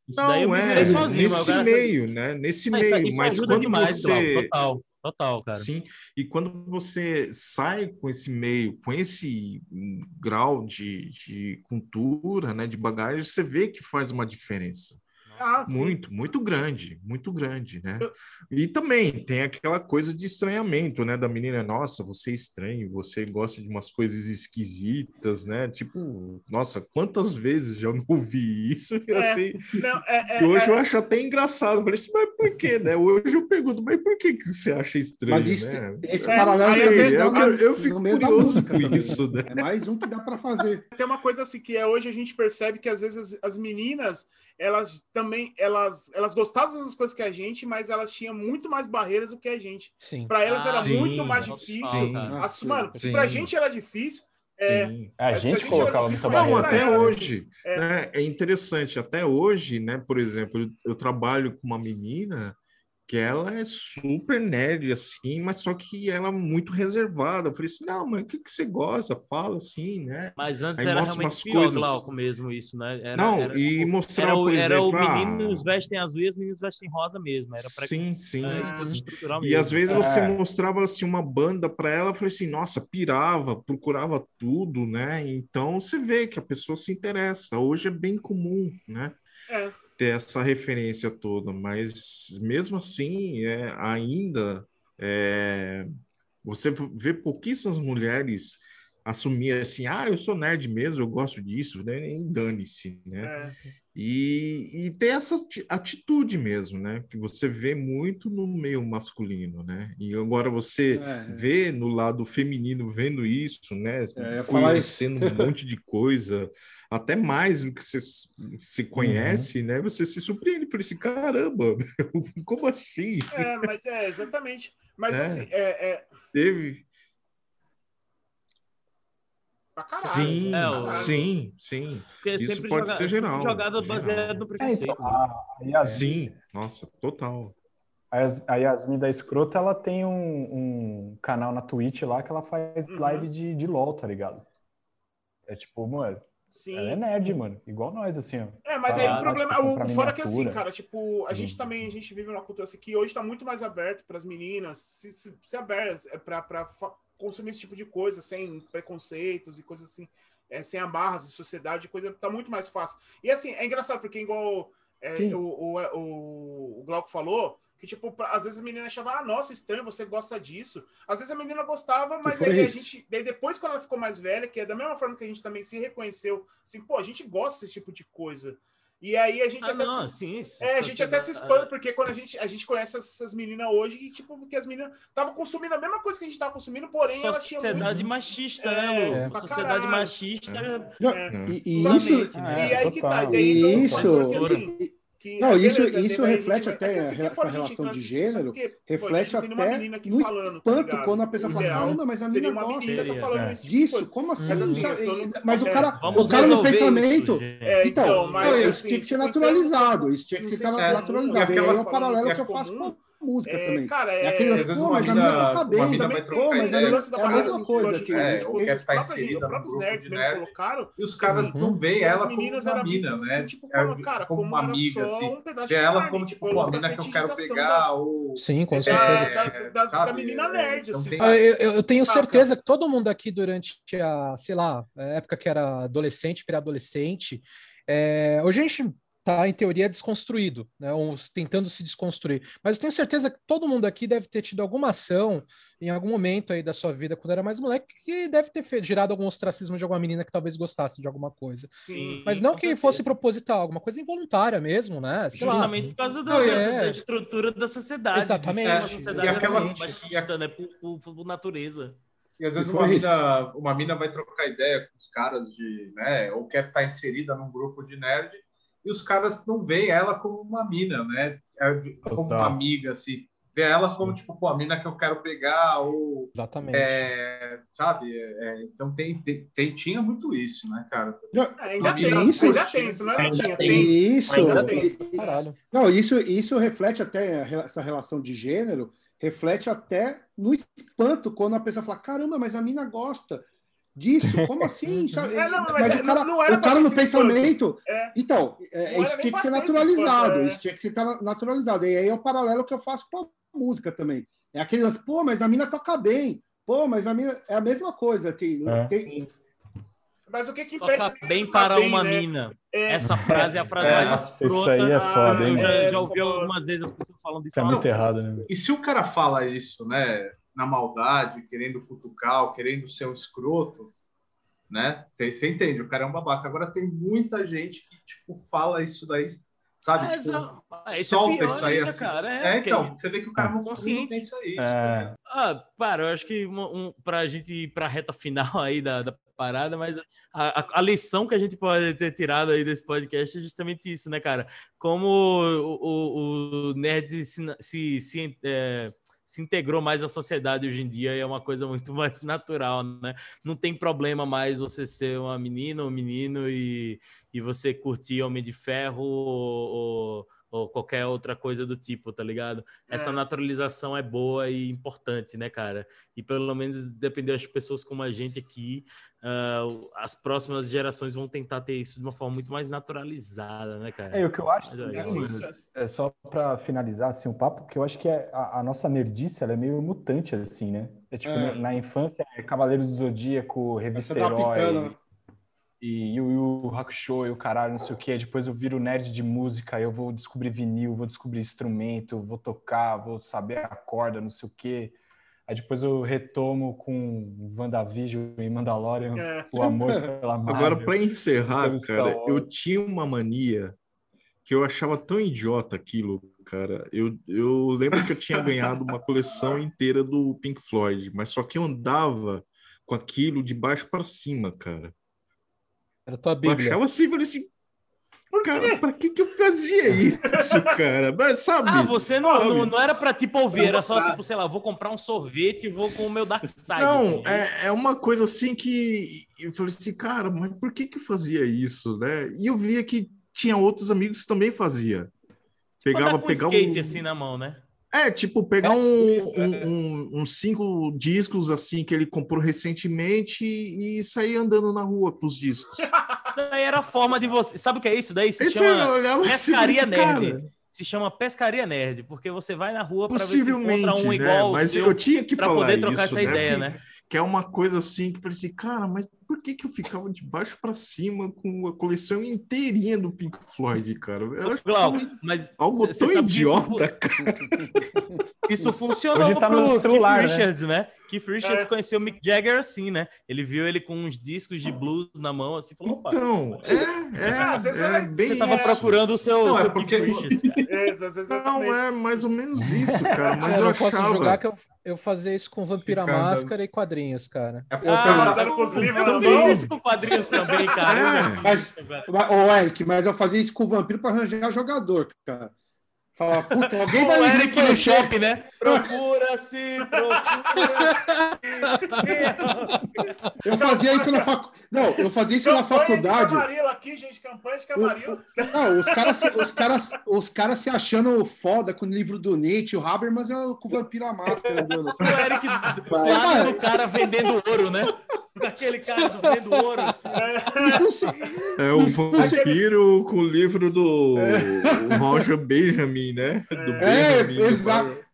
Isso Não, daí eu é, sozinho, nesse agora... meio, né? Nesse mas, meio, isso mas quando demais, você... Total, total, cara. Sim, e quando você sai com esse meio, com esse grau de, de cultura, né, de bagagem, você vê que faz uma diferença. Ah, muito, sim. muito grande, muito grande, né? Eu... E também tem aquela coisa de estranhamento, né? Da menina, nossa, você é estranho, você gosta de umas coisas esquisitas, né? Tipo, nossa, quantas vezes já ouvi isso? É, achei... não, é, é, hoje é... eu acho até engraçado, mas por quê, né? Hoje eu pergunto, mas por que que você acha estranho, mas isso, né? Esse é, paralelo é, é, é, eu, eu fico curioso com isso, né? É mais um que dá para fazer. Tem uma coisa assim que é, hoje a gente percebe que às vezes as, as meninas... elas também, elas, elas gostavam das coisas que a gente, mas elas tinham muito mais barreiras do que a gente. Para elas ah, era sim, muito mais difícil. Sim, As, mano, sim. pra gente era difícil. É, a gente colocava muita barreira. Não, até elas, hoje. Assim, é... Né, é interessante, até hoje, né? Por exemplo, eu, eu trabalho com uma menina que ela é super nerd, assim, mas só que ela é muito reservada. Eu falei assim, não, mas o que, que você gosta? Fala assim, né? Mas antes Aí era realmente pior, coisas... Glauco, mesmo isso, né? Era, não, era, e mostrava, por exemplo... Era o meninos vestem azul e as meninas vestem rosa mesmo. Era pra sim, que, sim. Né, coisa estrutural mesmo. E às vezes é. você mostrava, assim, uma banda pra ela, eu falei assim, nossa, pirava, procurava tudo, né? Então você vê que a pessoa se interessa. Hoje é bem comum, né? É. ter essa referência toda, mas mesmo assim, é, ainda é, você vê pouquíssimas mulheres assumir assim, ah, eu sou nerd mesmo, eu gosto disso, né? E dane-se, né? É. E, e tem essa atitude mesmo, né? Que você vê muito no meio masculino, né? E agora você é. vê no lado feminino vendo isso, né? É, conhecendo um monte de coisa, até mais do que você se conhece, uhum. né? Você se surpreende por esse caramba, meu, como assim? É, mas é, exatamente. Mas é. assim, é, é... teve... pra caralho. Sim, é, o... sim, sim. Porque isso sempre pode joga... ser geral. jogada baseada no preconceito. É, então, a, a Yasmin, sim, nossa, total. A Yasmin da Escrota, ela tem um, um canal na Twitch lá que ela faz live uhum. de, de LOL, tá ligado? É tipo, mano... Sim. Ela é nerd, mano. Igual nós, assim, ó. É, mas aí o problema... O fora que, assim, cara, tipo... A gente também, a gente vive numa cultura assim que hoje tá muito mais aberto pras meninas se, se, se abertas pra, pra consumir esse tipo de coisa, sem preconceitos e coisas assim, é, sem amarras de sociedade, coisa... Tá muito mais fácil. E, assim, é engraçado, porque igual é, o, o, o, o Glauco falou... Que, tipo, pra, às vezes a menina achava, ah, nossa, estranho, você gosta disso. Às vezes a menina gostava, mas aí a gente... Daí depois, quando ela ficou mais velha, que é da mesma forma que a gente também se reconheceu, assim, pô, a gente gosta desse tipo de coisa. E aí a gente ah, até não, se... Sim, isso, é, a gente até se espanta, porque quando a gente, a gente conhece essas meninas hoje, e, tipo, porque as meninas estavam consumindo a mesma coisa que a gente estava consumindo, porém ela tinha sociedade muito... machista, é, né, é, sociedade caralho. machista, é. É. E, e isso... Né? E aí é, que tá, e daí, então, isso... Porque, assim, Que, não, beleza, isso, isso reflete gente, até é assim, essa relação de gênero, porque, reflete pô, até no falando, espanto tá quando a pessoa fala, não, não, mas a menina gosta tá falando é. isso, disso, como assim? Mas, assim, tô... mas o cara, é, o cara no pensamento, isso, então, então mas, não, isso assim, tinha que ser naturalizado, isso tinha que ser naturalizado, e aí é um paralelo que eu faço com música é, também. Cara, é... Aquele, às vezes, pô, mas na mesma cabeça. Mas é, é a mesma coisa. Assim, é, tipo, que tá inserida no grupo nerds de nerd, colocaram, e os caras assim, não veem ela como uma mina, né? Tipo, cara, como uma amiga, assim. Vê ela como, tipo, uma mina que eu quero pegar, ou... Sim, com certeza. Da menina nerd, assim. Eu tenho certeza que todo mundo aqui, durante a, sei lá, época que era adolescente, pré-adolescente, hoje a gente... tá, em teoria, desconstruído, né, ou tentando se desconstruir. Mas eu tenho certeza que todo mundo aqui deve ter tido alguma ação em algum momento aí da sua vida, quando era mais moleque, que deve ter gerado algum ostracismo de alguma menina que talvez gostasse de alguma coisa. Sim, mas não que certeza. fosse proposital, alguma coisa involuntária mesmo, né? Sei Justamente lá. por causa da, é. da estrutura da sociedade. Exatamente. Uma sociedade e aquela... assim, machista, né, por, por, por natureza. E às vezes uma mina, uma mina vai trocar ideia com os caras de, né, ou quer estar inserida num grupo de nerd, e os caras não veem ela como uma mina, né? Como Total. uma amiga, assim. Vê ela como, tipo, pô, a mina que eu quero pegar, ou... Exatamente. É, sabe? É, então, tem, tem, tinha muito isso, né, cara? É, ainda tem isso. Ainda tem isso, não é? Ainda tem isso. Ainda tem. Caralho. Não, isso, isso reflete até essa relação de gênero, reflete até no espanto, quando a pessoa fala, caramba, mas a mina gosta disso, como assim? É, não, mas, mas é, o cara, não era o cara no pensamento é. então, é, isso tinha que ser naturalizado espanto, é. isso tinha que ser naturalizado e aí é o paralelo que eu faço com a música também, é aquele lance, pô, mas a mina toca bem, pô, mas a mina é a mesma coisa, tem, é. tem... mas o que que impede? Toca bem toca para bem, uma né? mina é. essa frase é a frase é. mais escrota. Isso aí é foda, hein? É, eu já ouvi algumas vezes as pessoas falando isso, tá muito errado, né? E se o cara fala isso, né, na maldade, querendo cutucar, querendo ser um escroto, né? Você entende, o cara é um babaca. Agora tem muita gente que, tipo, fala isso daí, sabe? É, tipo, é, solta isso, é isso aí, ainda, assim. Cara, é, é, então, você vê que o cara não pensa isso. É. Né? Ah, para, eu acho que um, um, pra gente ir pra reta final aí da, da parada, mas a, a, a lição que a gente pode ter tirado aí desse podcast é justamente isso, né, cara? Como o, o, o nerd se... se, se é, se integrou mais à sociedade hoje em dia e é uma coisa muito mais natural, né? Não tem problema mais você ser uma menina ou um menino e, e você curtir Homem de Ferro ou, ou, ou qualquer outra coisa do tipo, tá ligado? É. Essa naturalização é boa e importante, né, cara? E pelo menos, dependendo das pessoas como a gente aqui, uh, as próximas gerações vão tentar ter isso de uma forma muito mais naturalizada, né, cara? É, o que eu acho... Mas, é, assim, é só para finalizar, assim, o papo, que eu acho que é, a, a nossa nerdice, ela é meio mutante, assim, né? É tipo, é. Na, na infância, é Cavaleiros do Zodíaco, Revista Herói... E o Yu Hakusho e o caralho, não sei o que. Depois eu viro nerd de música, eu vou descobrir vinil, vou descobrir instrumento, vou tocar, vou saber a corda, não sei o que. Aí depois eu retomo com WandaVision e Mandalorian, é. o amor pela Marvel. Agora, pra encerrar, cara, eu tinha uma mania que eu achava tão idiota aquilo, cara. Eu, eu lembro que eu tinha ganhado uma coleção inteira do Pink Floyd, mas só que eu andava com aquilo de baixo pra cima, cara. Era tua Bíblia. Eu achava assim, falei assim, Por quê? Cara, pra que que eu fazia isso, cara? Mas, sabe? Ah, você não, não, não era pra, tipo, ouvir, era só, tipo, sei lá, vou comprar um sorvete e vou com o meu Dark Side. Não, assim, é, é uma coisa assim que... Eu falei assim, cara, mas por que que eu fazia isso, né? E eu via que tinha outros amigos que também faziam. Pegava, com pegava skate um skate assim na mão, né? É, tipo, pegar é, um, um, um, um cinco discos, assim, que ele comprou recentemente e, e sair andando na rua com os discos. Isso daí era a forma de você... Sabe o que é isso daí? Se Esse chama pescaria nerd. Cara. Se chama pescaria nerd, porque você vai na rua para ver se encontra um igual, né? Mas eu tinha que falar poder trocar isso, essa né? ideia, porque, né? Que é uma coisa assim, que eu falei assim, cara, mas por que que eu ficava de baixo para cima com a coleção inteirinha do Pink Floyd, cara? Eu acho Glauco, que mas algo tão idiota, isso... cara. Isso funcionou tá pro no celular, Keith Richards, né? né? Keith Richards é. conheceu o Mick Jagger assim, né? Ele viu ele com uns discos de blues na mão, assim, falou, opa. Então, é, é, ah, é, é, é bem Você tava isso. procurando o seu, não, seu é porque... Keith Richards, cara. É, exatamente. Não, é mais ou menos isso, cara. Mas é, eu, eu achava... posso jogar que eu, eu fazia isso com Vampira Ficada. Máscara e quadrinhos, cara. É, eu ah, tava com os livros na mão. Eu fiz isso com quadrinhos também, cara. É. Mas, ô, Eric, mas eu fazia isso com o Vampiro pra arranjar jogador, cara. Fala, puta, alguém vai me Eric no shopping, né? Procura-se, procura-se. Eu fazia isso na faculdade. Não, eu fazia isso campanha na faculdade. De Camaril aqui, gente, campanha de Camaril. Não, os caras os caras, os caras se achando foda com o livro do Nietzsche, o Habermas, eu, com o Vampiro à Máscara. O Eric, lá do cara vendendo ouro, né? Daquele cara vendendo ouro. Assim. É, é o vampiro com o livro do é. Roger Benjamin, né? Do é, Benjamin, exato. Do...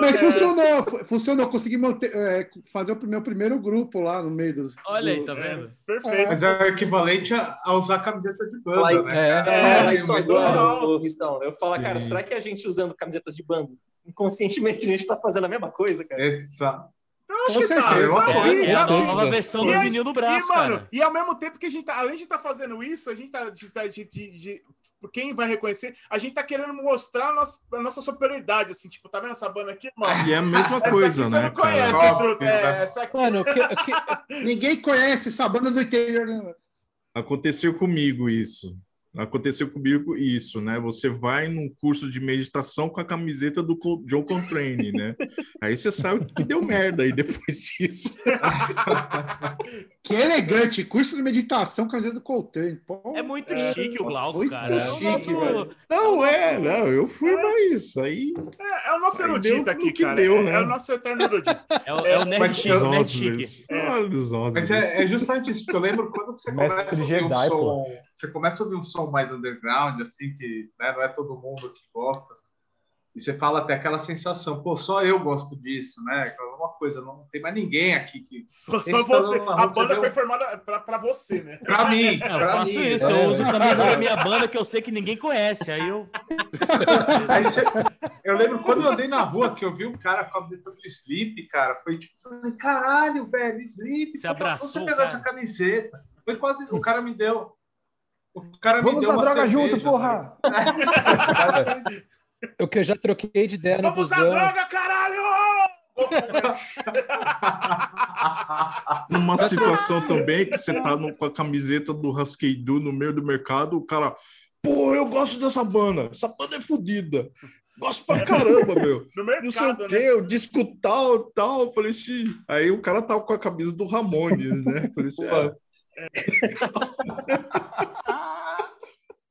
Mas funcionou, funcionou. Consegui manter, é, fazer o meu primeiro grupo lá no meio dos... Olha aí, tá vendo? É, perfeito. Mas é o equivalente a, a usar camiseta de banda, mas, né? É, é, é, mas só agora, Cristão, eu falo, cara, será que a gente usando camisetas de banda, inconscientemente a gente tá fazendo a mesma coisa, cara? Exato. Eu acho Com que tá. Eu é, assim, é a nova versão do e vinil do braço, e, mano, cara. E ao mesmo tempo que a gente tá, além de estar tá fazendo isso, a gente tá de, de, de, de, quem vai reconhecer, a gente tá querendo mostrar a nossa, a nossa superioridade, assim, tipo, tá vendo essa banda aqui, mano? E é a mesma essa coisa, aqui, né? Você não conhece, cara. Truque, é, essa aqui... Mano, que, que... ninguém conhece essa banda do interior, né? Aconteceu comigo isso. Aconteceu comigo isso, né? Você vai num curso de meditação com a camiseta do John Coltrane, né? Aí você sabe que deu merda aí depois disso. Que elegante! Curso de meditação com a camiseta do Coltrane. Pô, é muito é, chique o Glauco, cara. Chique, é nosso... velho. Não é, não, eu fui mais isso. Aí... É, é o nosso erudito aqui, que cara. Deu, né? É o nosso eterno erudito. É o, é o nerd chique. Nerd chique. É. Mas é, é justamente isso, porque eu lembro quando você começa a ouvir um som... Você começa a ouvir um som mais underground, assim, que né, não é todo mundo que gosta, e você fala até aquela sensação, pô, só eu gosto disso, né? Uma coisa, não tem mais ninguém aqui que... Só, só você, rua, a banda foi um... formada pra, pra você, né? Pra mim, não, pra eu faço mim. Isso, é. Eu uso camisa da minha banda que eu sei que ninguém conhece, aí eu... Aí você... Eu lembro quando eu andei na rua que eu vi um cara com a camiseta do Sleep, cara, foi tipo, falei, caralho, velho, Sleep, você abraçou, você pegou cara. Essa camiseta? Foi quase isso, o cara me deu... O cara me Vamos deu uma droga cerveja, junto, porra! O que eu já troquei de ideia Vamos no busão. Vamos usar droga, caralho! Numa situação também que você tá no, com a camiseta do Husky Du no meio do mercado, o cara... Pô, eu gosto dessa banda. Essa banda é fodida. Gosto pra caramba, meu. No mercado, não sei o quê, né? Eu disco tal, tal. Falei assim... Aí o cara tava com a camisa do Ramones, né? Falei assim... É.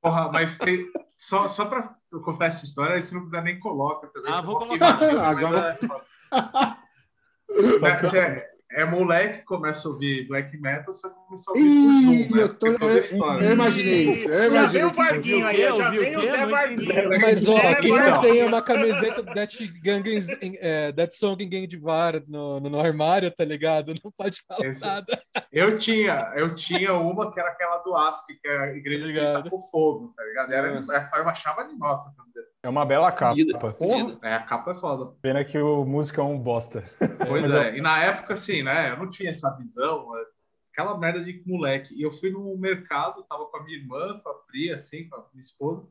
Porra, mas tem... só, só pra eu contar essa história, se não quiser nem coloca também. Ah, vou colocar agora. Mas... É, é moleque, começa a ouvir black metal, só começa a ouvir Ih, por Zoom, eu, né? tô... eu imaginei isso. Eu já imaginei. Vem o Varguinho aí, eu já vem o Zé Varguinho. Mas ó, quem não tem uma camiseta Death, Gang in, é, Death Song em Gandivar no, no, no armário, tá ligado? Não pode falar Esse... nada. Eu tinha, eu tinha uma que era aquela do A S C, que é a igreja que tá com fogo, tá ligado? Era é. uma chave de nota, tá ligado? É uma bela capa. É, a capa é foda. Pena que o músico é um bosta. Pois é. E na época, assim, né? Eu não tinha essa visão. Aquela merda de moleque. E eu fui no mercado, tava com a minha irmã, com a Pri, assim, com a minha esposa.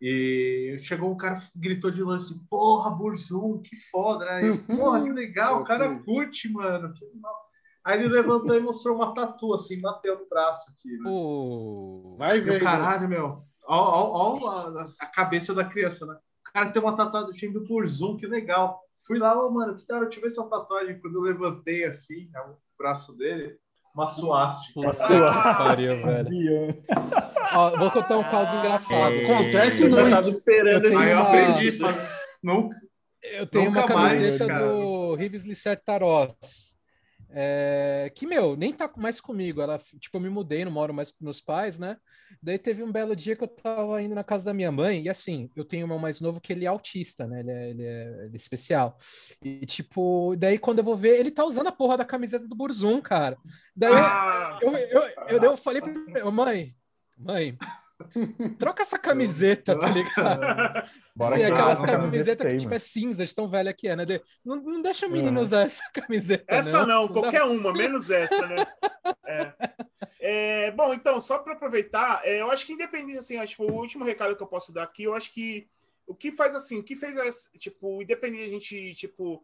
E chegou um cara, gritou de longe assim, porra, Burzum, que foda, né? Eu, porra, que legal, o cara curte, mano. Que legal. Aí ele levantou e mostrou uma tatu, assim, bateu no braço aqui. Né? Oh, vai ver. Caralho, meu. Ó, ó, ó a, a cabeça da criança, né? O cara tem uma tatuagem do Burzum, que legal. Fui lá, oh, mano, que da hora, eu tive essa tatuagem quando eu levantei, assim, o braço dele. Uma suástica. Uma suástica, velho. Ó, vou contar um caso engraçado. É, acontece muito. Eu tava esperando esse. Aí eu aprendi. Falei, nunca. Eu tenho nunca uma camiseta mais, do Rives Lisset Tarós. É, que, meu, nem tá mais comigo. Ela, tipo, eu me mudei, não moro mais com meus pais, né? Daí teve um belo dia que eu tava indo na casa da minha mãe. E, assim, eu tenho um irmão mais novo que ele é autista, né? Ele é, ele é, ele é especial. E, tipo, daí quando eu vou ver, ele tá usando a porra da camiseta do Burzum, cara. Daí ah! eu, eu, eu, eu, eu falei pra minha mãe... Mãe, troca essa camiseta, tá ligado? Bora. Sim, aquelas camisetas que tipo é cinza, de tão velha que é, né? Não, não deixa o menino usar essa camiseta. Essa não, não, não qualquer dá... uma, menos essa, né? É. É, bom, então, só para aproveitar, é, eu acho que independente, assim, acho, tipo, o último recado que eu posso dar aqui, eu acho que o que faz assim, o que fez, tipo, independente a gente, tipo,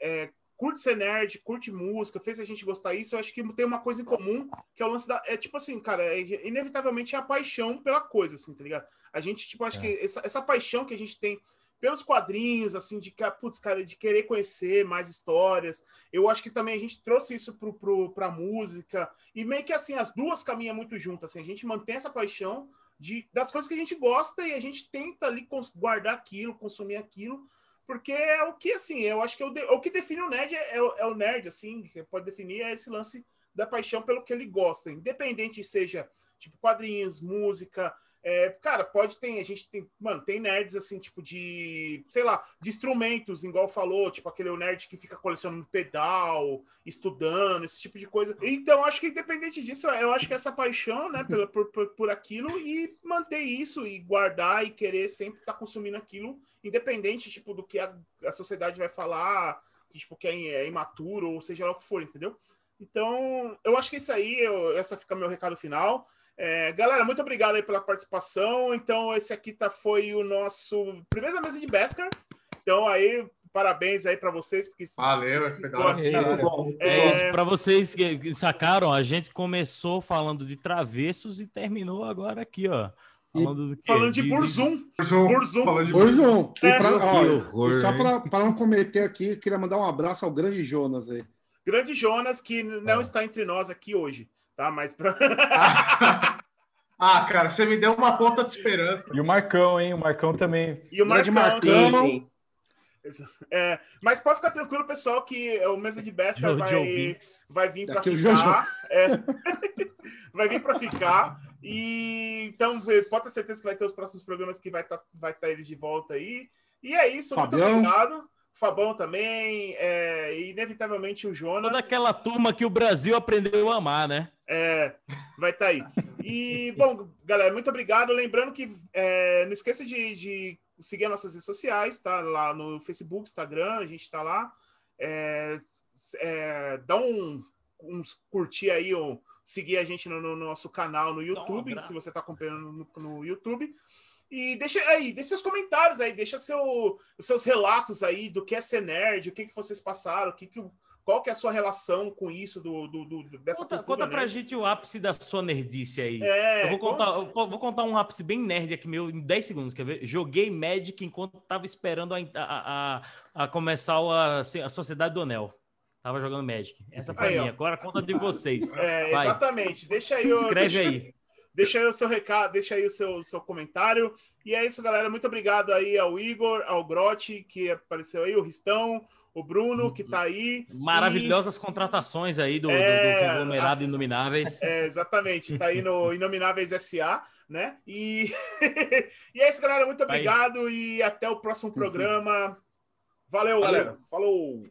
é, curte ser nerd, curte música, fez a gente gostar disso, eu acho que tem uma coisa em comum, que é o lance da... É tipo assim, cara, é, inevitavelmente é a paixão pela coisa, assim, tá ligado? A gente, tipo, acho é. que essa, essa paixão que a gente tem pelos quadrinhos, assim, de, putz, cara, de querer conhecer mais histórias, eu acho que também a gente trouxe isso pro, pro, pra música, e meio que, assim, as duas caminham muito juntas, assim, a gente mantém essa paixão de, das coisas que a gente gosta e a gente tenta ali guardar aquilo, consumir aquilo, porque é o que, assim, eu acho que eu de... o que define o nerd é, é, o, é o nerd, assim, que pode definir é esse lance da paixão pelo que ele gosta, independente seja, tipo, quadrinhos, música, é, cara, pode ter, a gente tem, mano, tem nerds, assim, tipo, de, sei lá, de instrumentos, igual falou, tipo, aquele nerd que fica colecionando pedal, estudando, esse tipo de coisa. Então, acho que independente disso, eu acho que essa paixão, né, pela, por, por, por aquilo e manter isso e guardar e querer sempre estar tá consumindo aquilo, independente, tipo, do que a, a sociedade vai falar, que, tipo, que é imaturo ou seja lá o que for, entendeu? Então, eu acho que isso aí, eu, essa fica meu recado final. É, galera, muito obrigado aí pela participação. Então, esse aqui tá, foi o nosso primeiro mesa de Beskar. Então, aí, parabéns aí pra vocês. Porque... Valeu, é legal. É... Pra vocês que sacaram, a gente começou falando de Travessos e terminou agora aqui, ó. Falando, do falando de Burzum. Burzum. Burzum. É. Só pra, pra não cometer aqui, eu queria mandar um abraço ao grande Jonas aí. Grande Jonas, que não é. está entre nós aqui hoje. Tá, mas... ah, cara, você me deu uma ponta de esperança. E o Marcão, hein? O Marcão também. E o Marcão, Marcão. Sim, sim. É, mas pode ficar tranquilo, pessoal, que o Mesa de Beskar vai, vai vir para ficar. É, vai vir para ficar. E então, pode ter certeza que vai ter os próximos programas que vai estar tá, vai tá eles de volta aí. E é isso, Fabião. Muito obrigado. Fabão também, é, inevitavelmente o Jonas. Toda aquela turma que o Brasil aprendeu a amar, né? É, vai estar tá aí. E, bom, galera, muito obrigado. Lembrando que é, não esqueça de, de seguir as nossas redes sociais, tá? Lá no Facebook, Instagram, a gente tá lá. É, é, dá um, um curtir aí, ou seguir a gente no, no nosso canal no YouTube, se você tá acompanhando no, no YouTube. E deixa aí, deixa seus comentários aí, deixa seu, os seus relatos aí do que é ser nerd, o que, que vocês passaram, o que que, qual que é a sua relação com isso, do, do, do, dessa conta, cultura Conta nerd. Pra gente o ápice da sua nerdice aí. É, eu vou contar, eu vou contar um ápice bem nerd aqui meu, em dez segundos, quer ver? Joguei Magic enquanto tava esperando a, a, a, a começar a, a Sociedade do Anel. Tava jogando Magic. Essa foi aí, minha. Ó. Agora conta de vocês. É, exatamente. Deixa aí. Eu, Escreve deixa... aí. Deixa aí o seu recado, deixa aí o seu, seu comentário. E é isso, galera. Muito obrigado aí ao Igor, ao Grotti, que apareceu aí, o Ristão, o Bruno, que tá aí. Maravilhosas e... contratações aí do, é... do, do conglomerado Inomináveis. É, exatamente. Tá aí no Inomináveis S A, né? E, e é isso, galera. Muito obrigado aí. E até o próximo programa. Valeu, Valeu. galera. Falou!